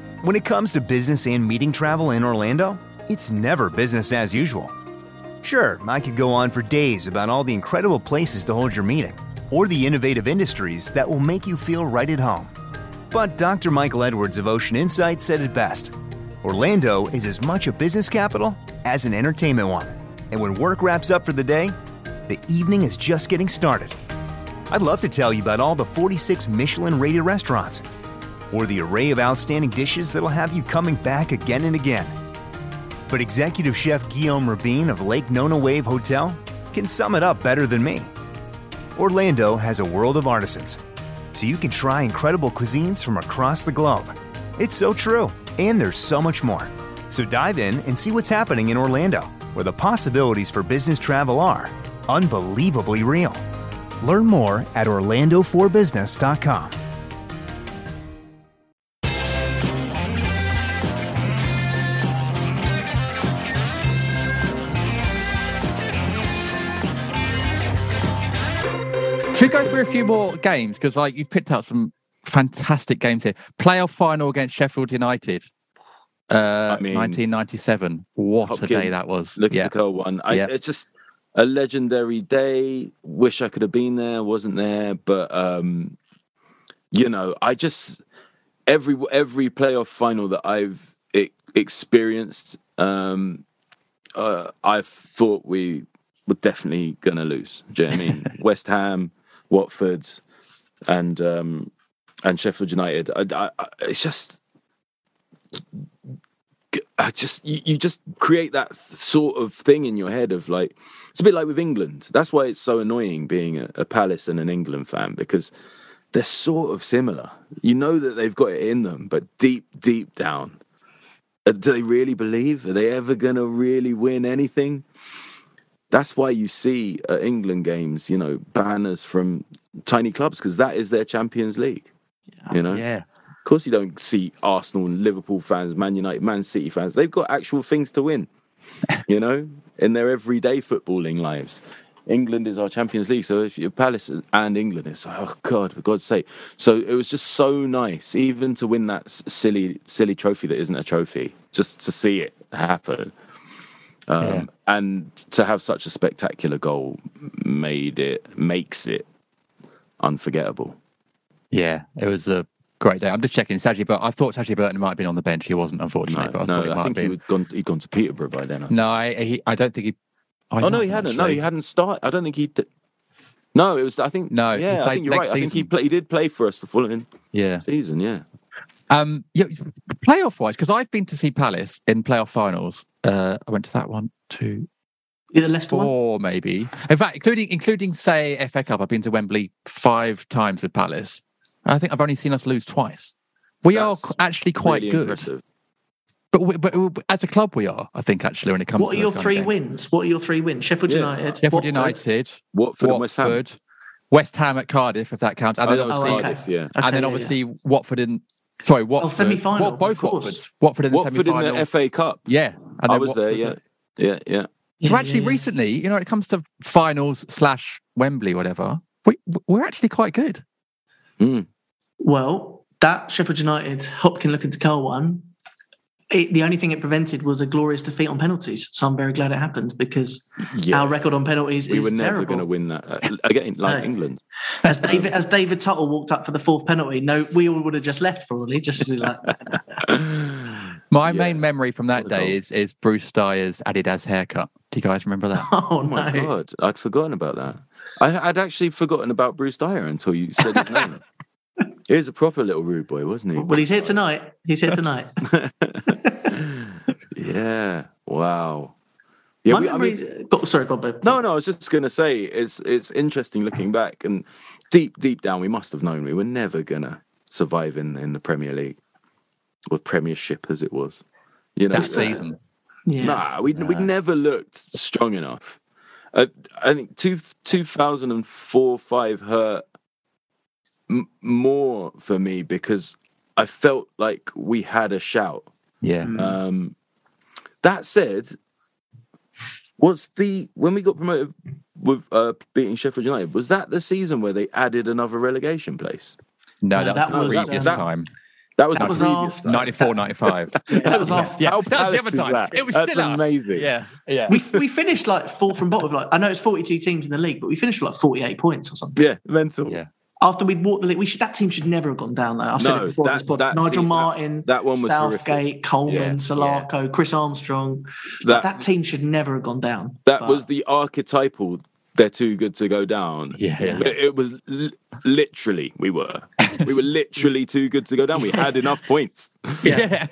everyone. When it comes to business and meeting travel in Orlando, it's never business as usual. Sure, I could go on for days about all the incredible places to hold your meeting, or the innovative industries that will make you feel right at home. But Dr. Michael Edwards of Ocean Insight said it best. Orlando is as much a business capital as an entertainment one. And when work wraps up for the day, the evening is just getting started. I'd love to tell you about all the 46 Michelin-rated restaurants, or the array of outstanding dishes that'll have you coming back again and again. But Executive Chef Guillaume Rabin of Lake Nona Wave Hotel can sum it up better than me. Orlando has a world of artisans, so you can try incredible cuisines from across the globe. It's so true, and there's so much more. So dive in and see what's happening in Orlando, where the possibilities for business travel are unbelievably real. Learn more at orlandoforbusiness.com. Should we go through a few more games? Because like you've picked out some fantastic games here. Playoff final against Sheffield United, 1997. What Hopkins, a day that was. Looking to curl one. It's just a legendary day. Wish I could have been there. Wasn't there. But, you know, I just... Every playoff final that I've experienced, I've thought we were definitely going to lose. Do you know what I mean? West Ham... Watford and Sheffield United. You just create that sort of thing in your head of like, it's a bit like with England. That's why it's so annoying being a Palace and an England fan, because they're sort of similar. You know that they've got it in them, but deep down, do they really believe? Are they ever going to really win anything? That's why you see at England games, you know, banners from tiny clubs, because that is their Champions League, you know? Yeah. Of course you don't see Arsenal and Liverpool fans, Man United, Man City fans. They've got actual things to win, you know, in their everyday footballing lives. England is our Champions League. So if you're Palace and England, it's like, oh, God, for God's sake. So it was just so nice, even to win that silly trophy that isn't a trophy, just to see it happen. And to have such a spectacular goal makes it unforgettable. Yeah, it was a great day. I'm just checking Saji Burton. I thought Saji Burton might have been on the bench. He wasn't, unfortunately. He'd gone to Peterborough by then. He hadn't started. I don't think he. No, it was. I think. No. Yeah, I think you're right. Season. I think he did play for us the following season. Yeah. Playoff wise, because I've been to see Palace in playoff finals. I went to that one, two, the Leicester four, one? Maybe. In fact, including say FA Cup, I've been to Wembley 5 times with Palace. I think I've only seen us lose twice. That's actually quite really good. Impressive. But as a club, we are. I think actually when it comes. What are your 3 wins? Sheffield United, Watford, and West Ham at Cardiff, if that counts. And Watford in. Sorry, Watford. Semi-final. Both Watford in the semi-final. Watford in the FA Cup. Yeah. And I was Watford there, So actually recently, you know, when it comes to finals / Wembley, whatever, we're actually quite good. Mm. Well, that Sheffield United, Hopkins looking to curl one, the only thing it prevented was a glorious defeat on penalties. So I'm very glad it happened, because our record on penalties is terrible. We were never going to win that again, like England. As David Tuttle walked up for the 4th penalty, no, we all would have just left probably. Just like my main memory from that day is Bruce Dyer's Adidas haircut. Do you guys remember that? Oh my God, I'd forgotten about that. I'd actually forgotten about Bruce Dyer until you said his name. He was a proper little rude boy, wasn't he? Well, he's here tonight. Yeah. Wow. Yeah. Sorry, Bob. No. I was just going to say it's interesting looking back, and deep down we must have known we were never going to survive in the Premier League or Premiership as it was. You know, that season. We never looked strong enough. I think 2004-05 hurt. more for me because I felt like we had a shout. Yeah. That said, when we got promoted with beating Sheffield United, was that the season where they added another relegation place? No, that was the previous time. That was 94, 95. That was off. Yeah, that was the other time. It was still amazing. Yeah, yeah. We finished like fourth from bottom. Like I know it's 42 teams in the league, but we finished with like 48 points or something. Yeah, mental. Yeah. After we'd walked the league, that team should never have gone down though. I've said it before on this podcast. Nigel Martin, that one was Southgate, horrific. Coleman, Solarco, Chris Armstrong. That team should never have gone down. That was the archetypal. They're too good to go down. Yeah. It was literally, we were literally too good to go down. We had enough points. Yeah.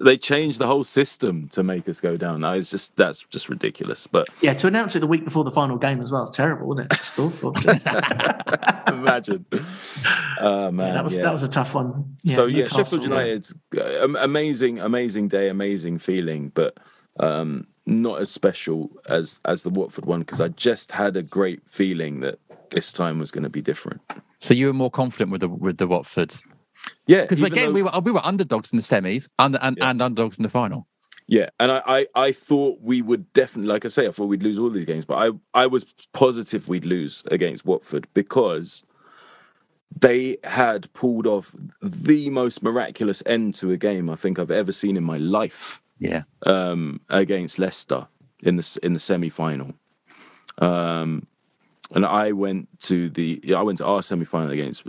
They changed the whole system to make us go down. That's just ridiculous. But yeah, to announce it the week before the final game as well, it's terrible, wasn't it? It's awful. Imagine. Oh man, that was a tough one. Yeah, so yeah, Sheffield United, amazing day, amazing feeling, but not as special as the Watford one because I just had a great feeling that this time was going to be different. So you were more confident with the Watford. Yeah, because again, we were underdogs in the semis and underdogs in the final. Yeah, and I thought we would definitely, like I say, I thought we'd lose all these games, but I was positive we'd lose against Watford because they had pulled off the most miraculous end to a game I think I've ever seen in my life. Yeah, against Leicester in the semi-final, and I went to our semi-final against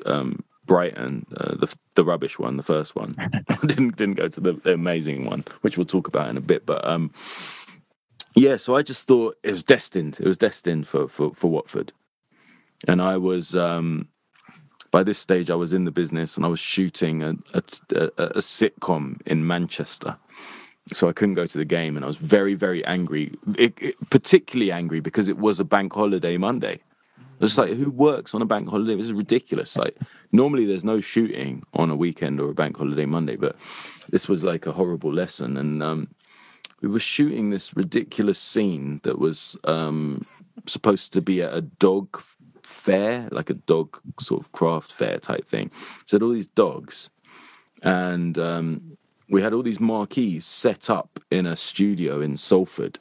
Brighton, the rubbish one, the first one. I didn't go to the amazing one, which we'll talk about in a bit. But so I just thought it was destined. It was destined for Watford, and I was by this stage I was in the business and I was shooting a sitcom in Manchester. So I couldn't go to the game and I was very, very angry, particularly angry because it was a bank holiday Monday. It was like, who works on a bank holiday? This is ridiculous. Like normally there's no shooting on a weekend or a bank holiday Monday, but this was like a horrible lesson. And we were shooting this ridiculous scene that was supposed to be at a dog fair, like a dog sort of craft fair type thing. So I had all these dogs and... we had all these marquees set up in a studio in Salford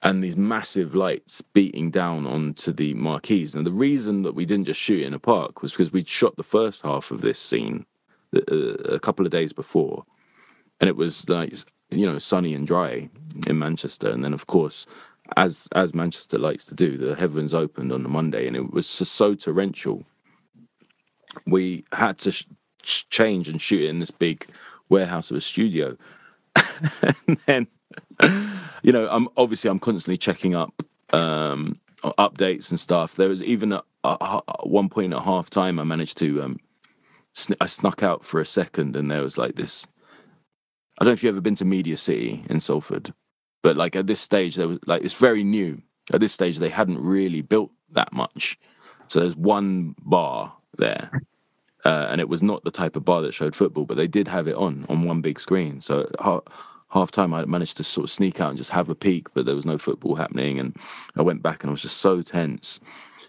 and these massive lights beating down onto the marquees. And the reason that we didn't just shoot in a park was because we'd shot the first half of this scene a couple of days before. And it was like, sunny and dry in Manchester. And then, of course, as Manchester likes to do, the heavens opened on the Monday and it was so torrential. We had to change and shoot it in this big warehouse of a studio. And then I'm constantly checking up updates and stuff. There was even a one point at half time I managed to I snuck out for a second and there was like this, I don't know if you've ever been to Media City in Salford, but like at this stage there was like, it's very new at this stage, they hadn't really built that much, so there's one bar there. And it was not the type of bar that showed football, but they did have it on one big screen. So half time, I managed to sort of sneak out and just have a peek, but there was no football happening. And I went back and I was just so tense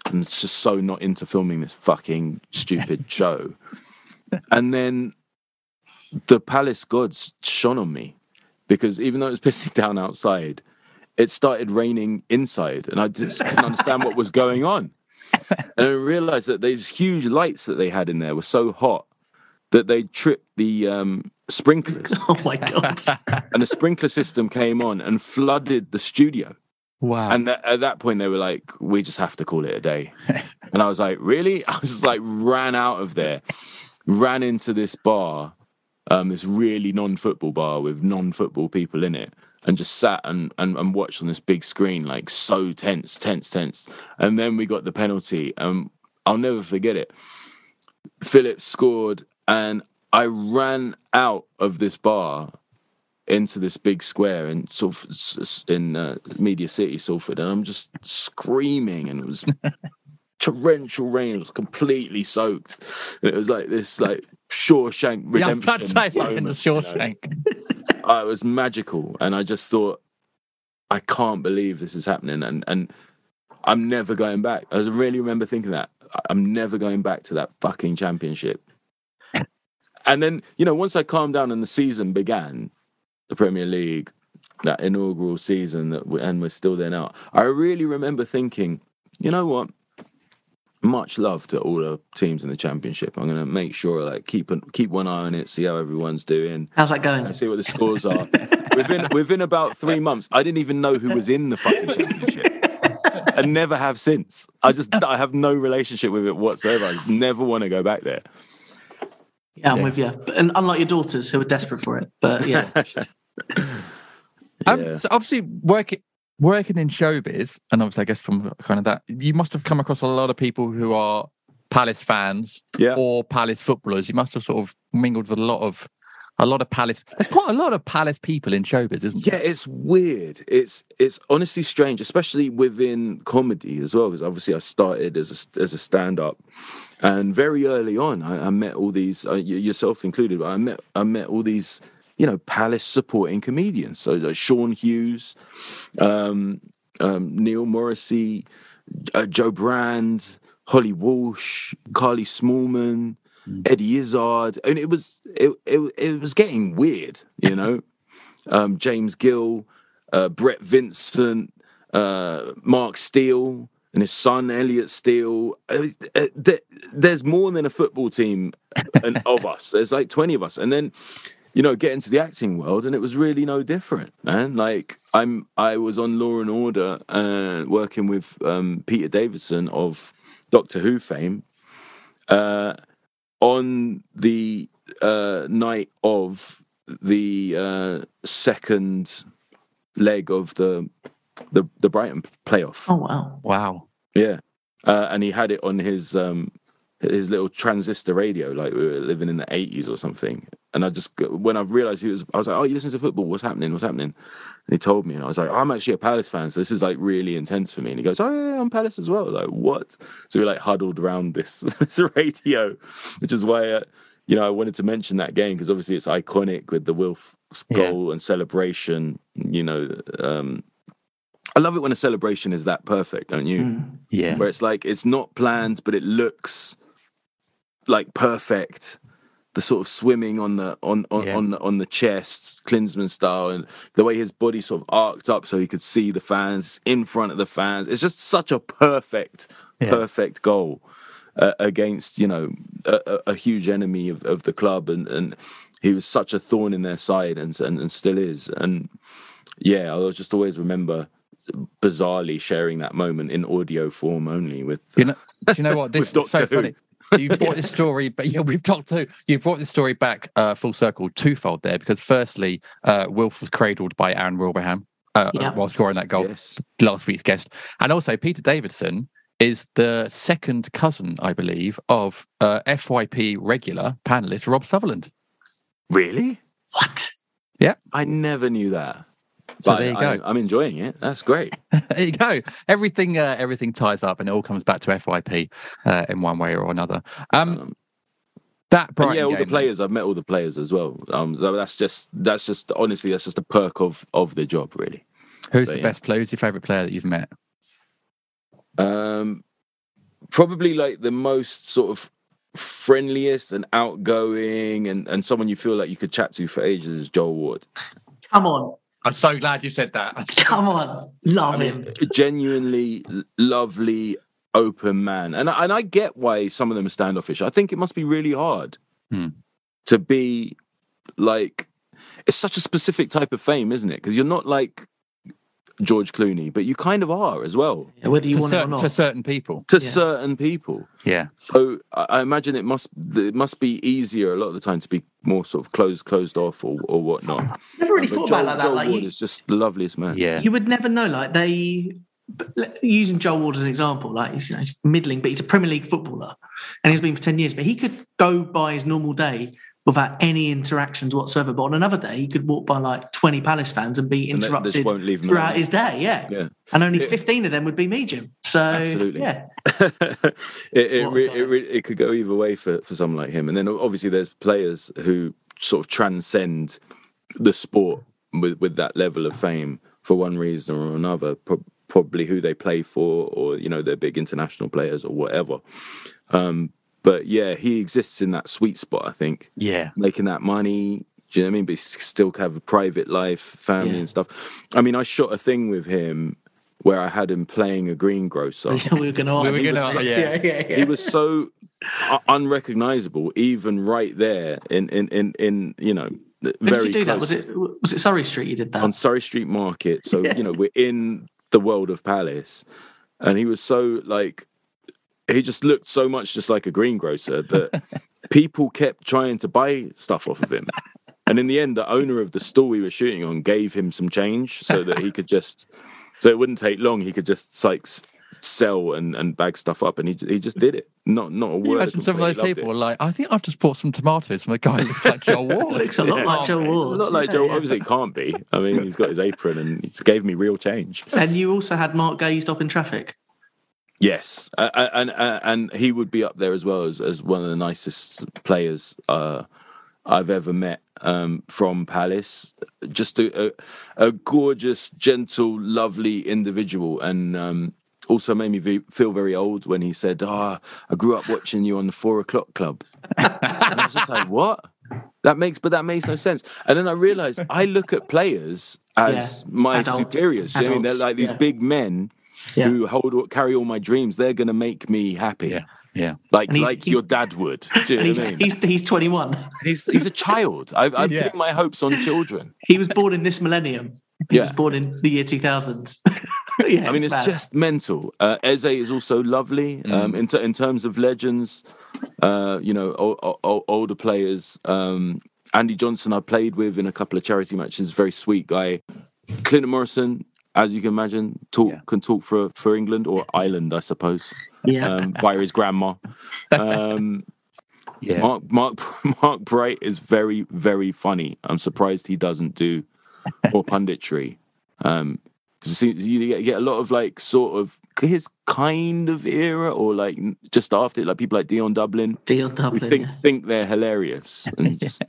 and it's just so not into filming this fucking stupid show. And then the Palace gods shone on me because even though it was pissing down outside, it started raining inside and I just couldn't understand what was going on. And I realised that these huge lights that they had in there were so hot that they tripped the sprinklers. Oh, my God. And the sprinkler system came on and flooded the studio. Wow. And at that point, they were like, we just have to call it a day. And I was like, really? I was just like, ran out of there, ran into this bar, this really non-football bar with non-football people in it. And just sat and watched on this big screen, like so tense. And then we got the penalty. I'll never forget it. Phillips scored, and I ran out of this bar into this big square in Media City, Salford, and I'm just screaming, and it was torrential rain. It was completely soaked. And it was like this, like Shawshank Redemption. Yeah, I was about to say, in the Shawshank. It was magical, and I just thought, I can't believe this is happening. And I'm never going back. I really remember thinking that. I'm never going back to that fucking championship. And then, you know, once I calmed down and the season began, the Premier League, that inaugural season, and we're still there now, I really remember thinking, you know what? Much love to all the teams in the championship. I'm going to make sure, like, keep one eye on it, see how everyone's doing. How's that going? See what the scores are. Within about 3 months, I didn't even know who was in the fucking championship. And never have since. I have no relationship with it whatsoever. I just never want to go back there. Yeah, I'm with you. And unlike your daughters, who are desperate for it. But yeah. So obviously, working in showbiz, and obviously, I guess from kind of that, you must have come across a lot of people who are Palace fans or Palace footballers. You must have sort of mingled with a lot of Palace. There's quite a lot of Palace people in showbiz, isn't there? Yeah, it's weird. It's honestly strange, especially within comedy as well. Because obviously, I started as a stand-up, and very early on, I met all these, yourself included. But I met all these, you know, Palace supporting comedians. So like Sean Hughes, Neil Morrissey, Joe Brand, Holly Walsh, Carly Smallman, Eddie Izzard. And it was getting weird, you know. James Gill, Brett Vincent, Mark Steele and his son Elliot Steele. There's more than a football team of us. There's like 20 of us. And then, you know, get into the acting world, and it was really no different, man. Like I was on Law and Order, working with Peter Davison of Doctor Who fame, on the night of the second leg of the Brighton playoff. Oh wow! Yeah, and he had it on his little transistor radio, like we were living in the 80s or something. And I just, when I realised I was like, oh, you listen to football, what's happening? And he told me, and I was like, I'm actually a Palace fan, so this is like really intense for me. And he goes, oh yeah, I'm Palace as well. Like, what? So we like huddled around this radio, which is why, you know, I wanted to mention that game, because obviously it's iconic with the Wilf goal and celebration, you know. I love it when a celebration is that perfect, don't you? Yeah. Where it's like, it's not planned, but it looks like perfect. The sort of swimming on the chest, Klinsmann style, and the way his body sort of arced up so he could see the fans, in front of the fans. It's just such a perfect goal against, you know, a huge enemy of the club, and he was such a thorn in their side, and still is. And yeah, I'll just always remember bizarrely sharing that moment in audio form only with. You know what? This is so funny. You brought this story, but you brought this story back full circle, twofold there, because firstly, Wilf was cradled by Aaron Wilbraham while scoring that goal, last week's guest, and also Peter Davidson is the second cousin, I believe, of FYP regular panelist Rob Sutherland. Really? What? Yeah, I never knew that. So but there you go. I'm enjoying it. That's great. There you go. Everything ties up, and it all comes back to FYP in one way or another. That Brighton all game, the players. I've met all the players as well. That's just honestly, that's just a perk of the job, really. Who's your favourite player that you've met? Probably like the most sort of friendliest and outgoing, and someone you feel like you could chat to for ages is Joel Ward. Come on. I'm so glad you said that. Come on, love him. Genuinely lovely, open man. And I get why some of them are standoffish. I think it must be really hard to be like... It's such a specific type of fame, isn't it? Because you're not like George Clooney, but you kind of are as well. Yeah, whether you want it or not. To certain people. Yeah. So I imagine it must be easier a lot of the time to be more sort of closed off or whatnot. Never really thought about it like that. Joel like Ward is just the loveliest man. Yeah. You would never know. Like using Joel Ward as an example, like he's, you know, he's middling, but he's a Premier League footballer, and he's been for 10 years. But he could go by his normal day without any interactions whatsoever. But on another day, he could walk by like 20 Palace fans and be interrupted throughout his day. Yeah. And only 15 of them would be me, Jim. So, absolutely. Yeah. it could go either way for someone like him. And then obviously there's players who sort of transcend the sport with that level of fame for one reason or another. Pro- probably who they play for, or, you know, they're big international players or whatever. But yeah, he exists in that sweet spot, I think. Yeah. Making that money, do you know what I mean? But still have a private life, family and stuff. I mean, I shot a thing with him where I had him playing a greengrocer. We were going to ask. He was so unrecognizable, even right there in you know, very did you do close. That? Was it Surrey Street you did that? On Surrey Street Market. So, you know, we're in the world of Palace. And he was so, like, he just looked so much just like a greengrocer that people kept trying to buy stuff off of him. And in the end, the owner of the store we were shooting on gave him some change so that he could just... So it wouldn't take long. He could just like sell and bag stuff up, and he just did it. Not a word. You imagine some of those people were like, I think I've just bought some tomatoes from a guy who looks like Joe Ward. Looks a lot like Joe Ward. Not like Joe. Obviously, it can't be. I mean, he's got his apron, and he gave me real change. And you also had Mark Gay stop in traffic. Yes, and he would be up there as well as one of the nicest players I've ever met. From Palace, just a gorgeous, gentle, lovely individual, and also made me feel very old when he said, I grew up watching you on the 4 o'clock club. And I was just like, what? That makes no sense. And then I realised I look at players as my superiors. You know what I mean? They're like these big men who carry all my dreams. They're going to make me happy. Yeah. Yeah, like your dad would. Do you know what I mean? He's 21. He's a child. I'm putting my hopes on children. He was born in this millennium. He was born in the year 2000. I mean, it's just mental. Eze is also lovely. In terms of legends, you know, older players. Andy Johnson, I played with in a couple of charity matches. Very sweet guy. Clinton Morrison, as you can imagine, can talk for England or Ireland, I suppose. Via his grandma. Mark Bright is very, very funny. I'm surprised he doesn't do more punditry. You get a lot of like sort of his kind of era, or like just after it, like people like Dion Dublin, who think they're hilarious. And just,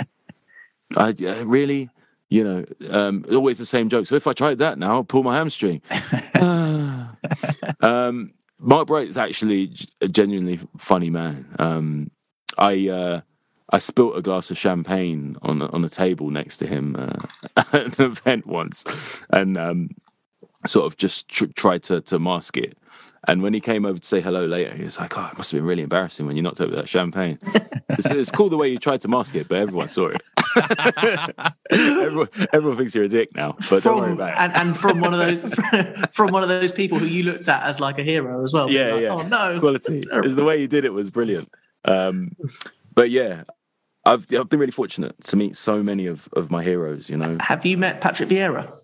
I really, you know, always the same joke. So if I tried that now, I'll pull my hamstring. Mark Bright is actually a genuinely funny man. I spilt a glass of champagne on a table next to him at an event once, and sort of just tried to mask it. And when he came over to say hello later, he was like, "Oh, it must have been really embarrassing when you knocked over that champagne." It's cool the way you tried to mask it, but everyone saw it. everyone thinks you're a dick now, but don't worry about it. And from one of those people who you looked at as like a hero as well. Yeah, like, yeah. Oh no, quality. The way you did it was brilliant. But yeah, I've been really fortunate to meet so many of my heroes. You know, have you met Patrick Vieira?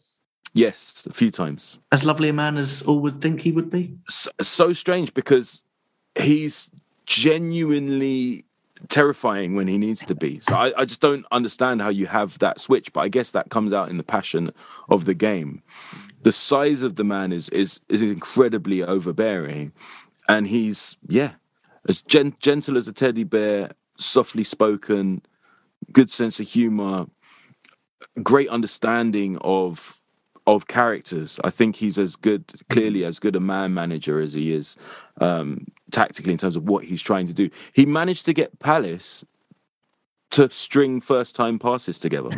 Yes, a few times. As lovely a man as all would think he would be? So strange, because he's genuinely terrifying when he needs to be. So I just don't understand how you have that switch, but I guess that comes out in the passion of the game. The size of the man is incredibly overbearing, and he's, as gentle as a teddy bear, softly spoken, good sense of humour, great understanding of characters. I think he's clearly as good a man manager as he is tactically in terms of what he's trying to do. He managed to get Palace to string first-time passes together.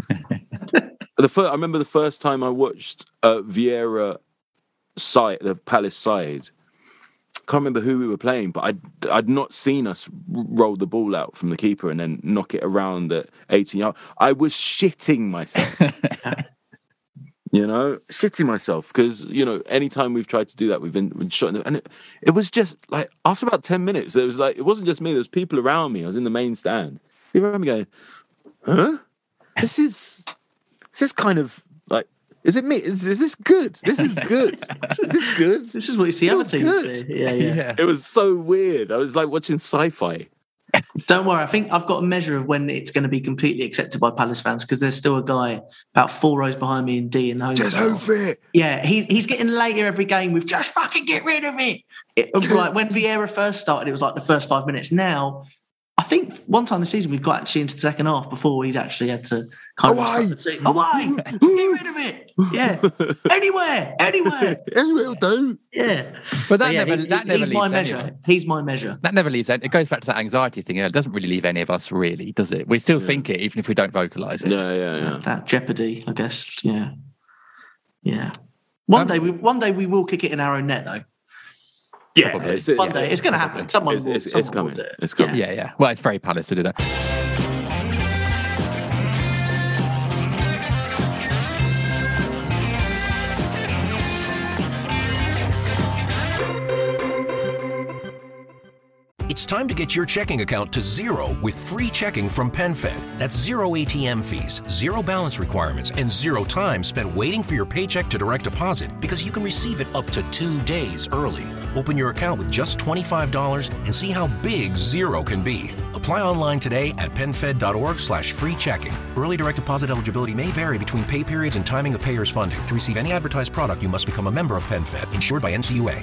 I remember the first time I watched Vieira side, the Palace side. Can't remember who we were playing, but I'd not seen us roll the ball out from the keeper and then knock it around at 18 yards. I was shitting myself. You know, shitting myself, because, you know, anytime we've tried to do that, we've been shot. And it was just like, after about 10 minutes, it was like, it wasn't just me, there was people around me. I was in the main stand. People around me going, huh? This is kind of like, is it me? Is this good? This is good. Is this good? This is what you see other teams do. Yeah. It was so weird. I was like watching sci-fi. Don't worry, I think I've got a measure of when it's going to be completely accepted by Palace fans, because there's still a guy about 4 rows behind me in D in the home. Just over it. Yeah, he's getting later every game with just fucking get rid of it. Like when Vieira first started, it was like the first 5 minutes. Now, I think one time this season we've got actually into the second half before he's actually had to kind of away, get rid of it. Yeah, anywhere will do. Yeah, but he's my measure. That never leaves. It goes back to that anxiety thing. It doesn't really leave any of us, really, does it? We still think it, even if we don't vocalise it. Yeah. That jeopardy, I guess. Yeah. One day we will kick it in our own net, though. Yeah, one day it's going to happen. Someone will do it. It's coming. Yeah. Well, it's very Palace to do that. It's time to get your checking account to zero with free checking from PenFed. That's zero ATM fees, zero balance requirements, and zero time spent waiting for your paycheck to direct deposit because you can receive it up to 2 days early. Open your account with just $25 and see how big zero can be. Apply online today at PenFed.org/free checking. Early direct deposit eligibility may vary between pay periods and timing of payer's funding. To receive any advertised product, you must become a member of PenFed, insured by NCUA.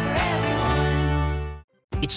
for everyone. It's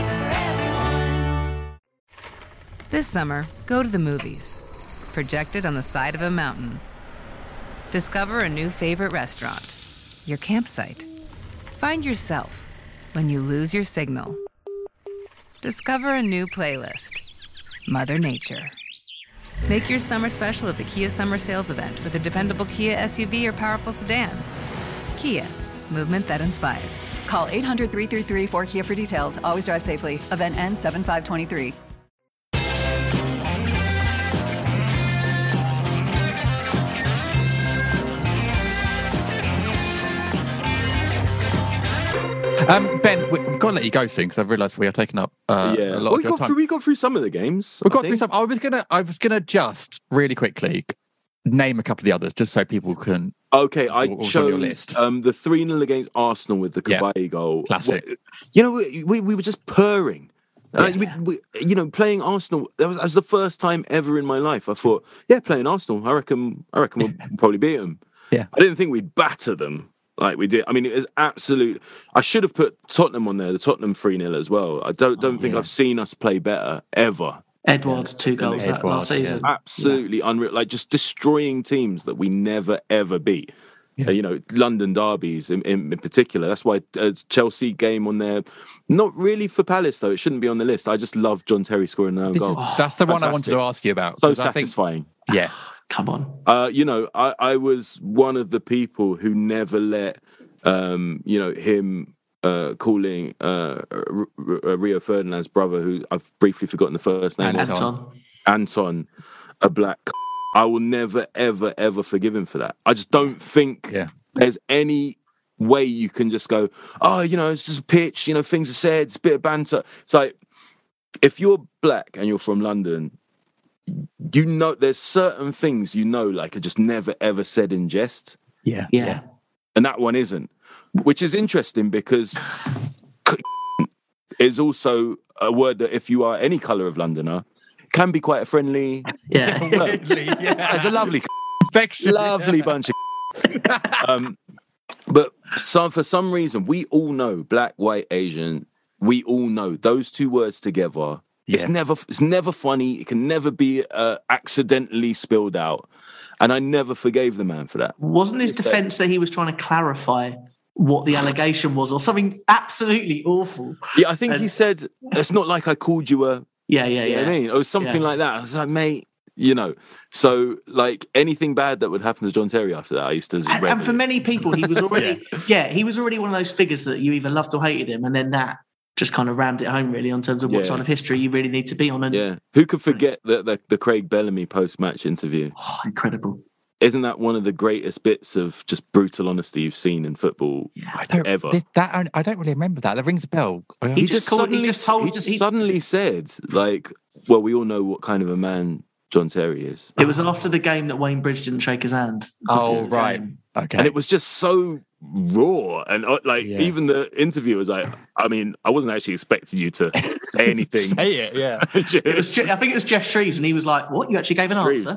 for This summer, go to the movies. Projected on the side of a mountain. Discover a new favorite restaurant. Your campsite. Find yourself when you lose your signal. Discover a new playlist. Mother Nature. Make your summer special at the Kia Summer Sales Event with a dependable Kia SUV or powerful sedan. Kia. Movement that inspires. Call 800-333-4KIA for details. Always drive safely. Event ends 7/5/23. Ben, we've got to let you go soon because I've realised we are taking up a lot of your time. We got through some of the games. We got through some. I was gonna just really quickly name a couple of the others just so people can. Okay, I chose the 3-0 against Arsenal with the Kubayi goal. Classic. You know, we were just purring. Yeah. We playing Arsenal, that was the first time ever in my life I thought, playing Arsenal, I reckon we'll probably beat them. Yeah, I didn't think we'd batter them. Like we did. I mean, it was absolute. I should have put Tottenham on there, the Tottenham 3-0 as well. I don't think I've seen us play better ever. Edouard's 2 goals that last season. Absolutely unreal. Like just destroying teams that we never, ever beat. Yeah. London derbies in particular. That's why Chelsea game on there. Not really for Palace, though. It shouldn't be on the list. I just love John Terry scoring their own goal. That's the one I wanted to ask you about. So satisfying. Come on. I was one of the people who never let, him calling Rio Ferdinand's brother, who I've briefly forgotten the first name. Anton, a black. I will never, ever, ever forgive him for that. I just don't think there's any way you can just go, it's just a pitch, things are said, it's a bit of banter. It's like, if you're black and you're from London, there's certain things like are just never ever said in jest. Yeah. And that one isn't, which is interesting because is also a word that if you are any colour of Londoner can be quite a friendly. It's a lovely bunch of. But for some reason, we all know black, white, Asian. We all know those two words together. Yeah. It's never funny. It can never be accidentally spilled out. And I never forgave the man for that. Wasn't his defence that he was trying to clarify what the allegation was or something absolutely awful? Yeah, I think he said, it's not like I called you a... You know what I mean? Or something like that. I was like, mate, you know. So, like, anything bad that would happen to John Terry after that, I used to just read. And for many people, he was already, he was already one of those figures that you either loved or hated him. And then that just kind of rammed it home, really, in terms of what side of history you really need to be on. And who could forget the Craig Bellamy post-match interview? Oh, incredible. Isn't that one of the greatest bits of just brutal honesty you've seen in football ever? I don't really remember that. That rings a bell. He just suddenly said, like, well, we all know what kind of a man John Terry is. It was after the game that Wayne Bridge didn't shake his hand. Oh, right. Game. Okay. And it was just so raw. And, like, even the interviewer was like, I mean, I wasn't actually expecting you to say anything. It was, I think it was Jeff Shreves, and he was like, what? You actually gave an answer?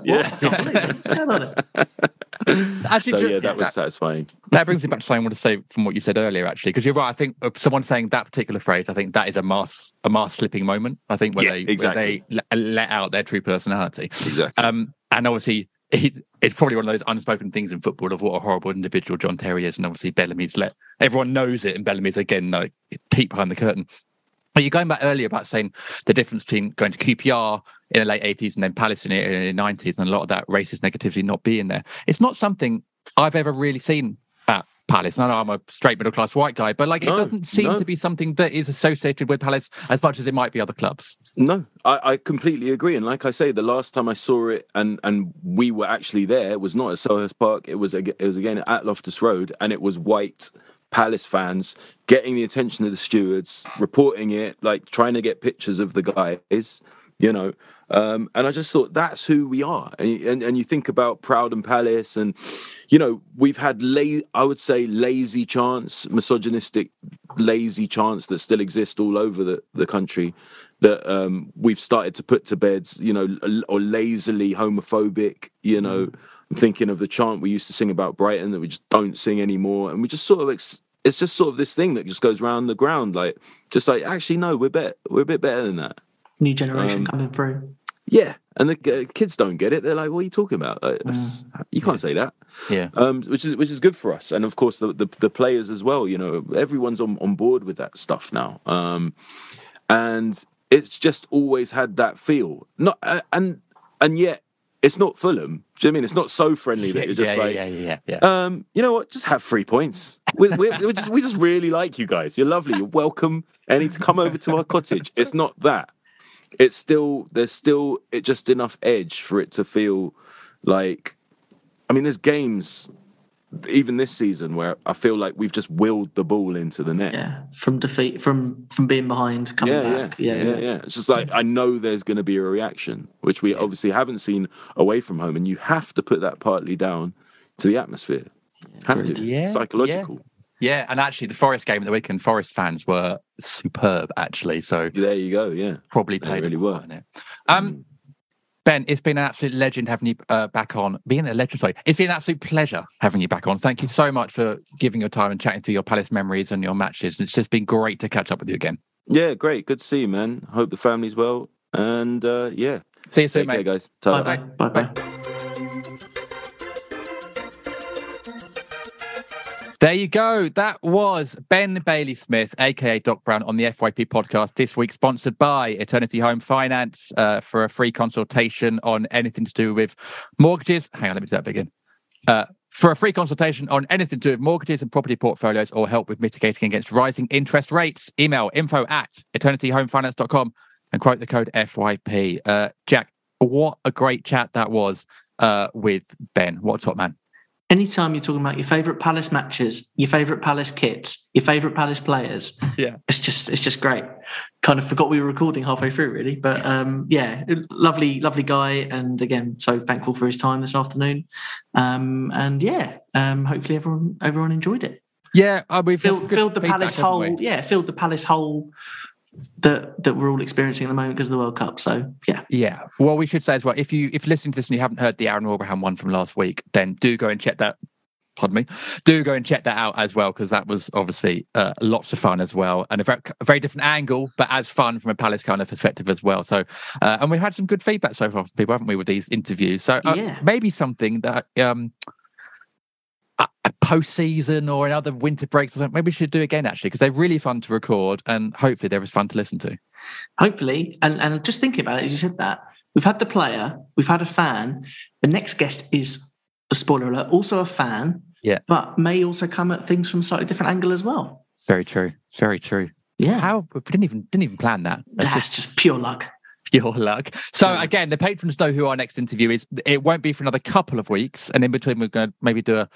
That was satisfying. That brings me back to something I want to say from what you said earlier, actually, because you're right. I think someone saying that particular phrase, I think that is a mask slipping moment, I think, where they let out their true personality. Exactly. And obviously, it's probably one of those unspoken things in football of what a horrible individual John Terry is, and obviously Bellamy's everyone knows it, and Bellamy's again like peep behind the curtain. But you're going back earlier about saying the difference between going to QPR in the late 80s and then Palace in the early 90s, and a lot of that racist negativity not being there. It's not something I've ever really seen at Palace. And I know I'm a straight middle-class white guy, but it doesn't seem to be something that is associated with Palace as much as it might be other clubs. No, I completely agree. And like I say, the last time I saw it and we were actually there was not at Selhurst Park. It was again at Loftus Road, and it was white Palace fans getting the attention of the stewards, reporting it, like trying to get pictures of the guys, you know. And I just thought, that's who we are. And you think about Proud and Palace, and, you know, we've had, I would say, lazy chants, misogynistic, lazy chants that still exist all over the country that we've started to put to bed, you know, or lazily homophobic, you know. I'm thinking of the chant we used to sing about Brighton that we just don't sing anymore. And we just sort of... It's just sort of this thing that just goes round the ground, actually, no, we're a bit better than that. New generation coming through. Yeah, and the kids don't get it. They're like, "What are you talking about? You can't say that." Yeah, which is good for us, and of course the players as well. You know, everyone's on board with that stuff now, and it's just always had that feel. And yet. It's not Fulham. Do you know what I mean? It's not so friendly that you're just you know what? Just have 3 points. We just really like you guys. You're lovely. You're welcome. And need to come over to our cottage. It's not that. It's still, there's still just enough edge for it to feel like, I mean, there's games, even this season, where I feel like we've just willed the ball into the net. Yeah, from defeat, from being behind, coming back. Yeah. It's just like, I know there's going to be a reaction, which we obviously haven't seen away from home, and you have to put that partly down to the atmosphere. Psychological. Yeah, and actually the Forest game at the weekend, Forest fans were superb, actually. So there you go, yeah. Probably played really well. Ben, it's been an absolute legend having you back on. It's been an absolute pleasure having you back on. Thank you so much for giving your time and chatting through your Palace memories and your matches. It's just been great to catch up with you again. Yeah, great. Good to see you, man. Hope the family's well. And see you soon, mate. Take care, guys. Bye-bye. There you go. That was Ben Bailey-Smith, a.k.a. Doc Brown, on the FYP podcast this week, sponsored by Eternity Home Finance, for a free consultation on anything to do with mortgages. Hang on, let me do that again. For a free consultation on anything to do with mortgages and property portfolios, or help with mitigating against rising interest rates, email info@eternityhomefinance.com and quote the code FYP. Jack, what a great chat that was with Ben. What a top man. Anytime you're talking about your favourite Palace matches, your favourite Palace kits, your favourite Palace players, it's just great. Kind of forgot we were recording halfway through, really, but lovely, lovely guy, and again, so thankful for his time this afternoon. Hopefully everyone enjoyed it. Yeah, we've filled the Palace hole. Yeah, filled the Palace hole that we're all experiencing at the moment because of the World Cup. So yeah. Well, we should say as well, if you're listening to this and you haven't heard the Aaron Wilbraham one from last week, then do go and check that. Pardon me. Do go and check that out as well, because that was obviously lots of fun as well, and a very different angle, but as fun from a Palace kind of perspective as well. So, and we've had some good feedback so far from people, haven't we, with these interviews? So maybe something that a post-season or another winter break or something, maybe we should do again, actually, because they're really fun to record, and hopefully they're as fun to listen to. Hopefully, and just thinking about it, as you said that, we've had the player, we've had a fan. The next guest is, a spoiler alert, also a fan, yeah, but may also come at things from a slightly different angle as well. Very true. Very true. Yeah. How we didn't even plan that. That's just pure luck. Your luck. So again, the patrons know who our next interview is. It won't be for another couple of weeks, and in between we're going to maybe do a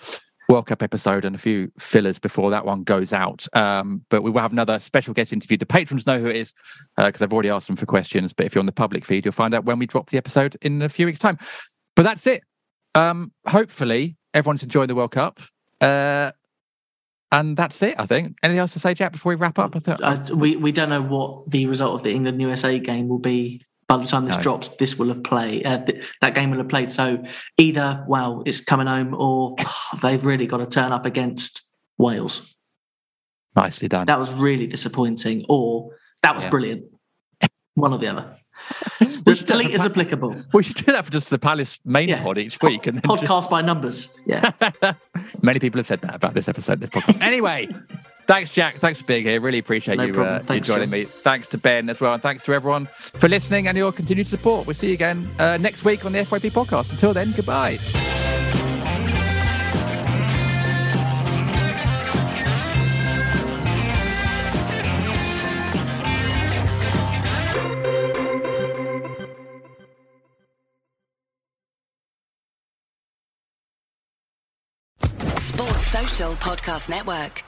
World Cup episode and a few fillers before that one goes out. But we will have another special guest interview. The patrons know who it is because I've already asked them for questions. But if you're on the public feed, you'll find out when we drop the episode in a few weeks' time. But that's it. Hopefully, everyone's enjoying the World Cup. And that's it, I think. Anything else to say, Jack, before we wrap up? We don't know what the result of the England-USA game will be. By the time this drops, this will have played. That game will have played. So either, well, it's coming home, or they've really got to turn up against Wales. Nicely done. That was really disappointing, or that was brilliant. One or the other. Delete is applicable. We should do that for just the Palace main pod each week. And then podcast by numbers. Yeah. Many people have said that about this episode. This podcast. Anyway, thanks, Jack. Thanks for being here. Really appreciate you joining me. Thanks to Ben as well. And thanks to everyone for listening and your continued support. We'll see you again next week on the FYP podcast. Until then, goodbye. Social Podcast Network.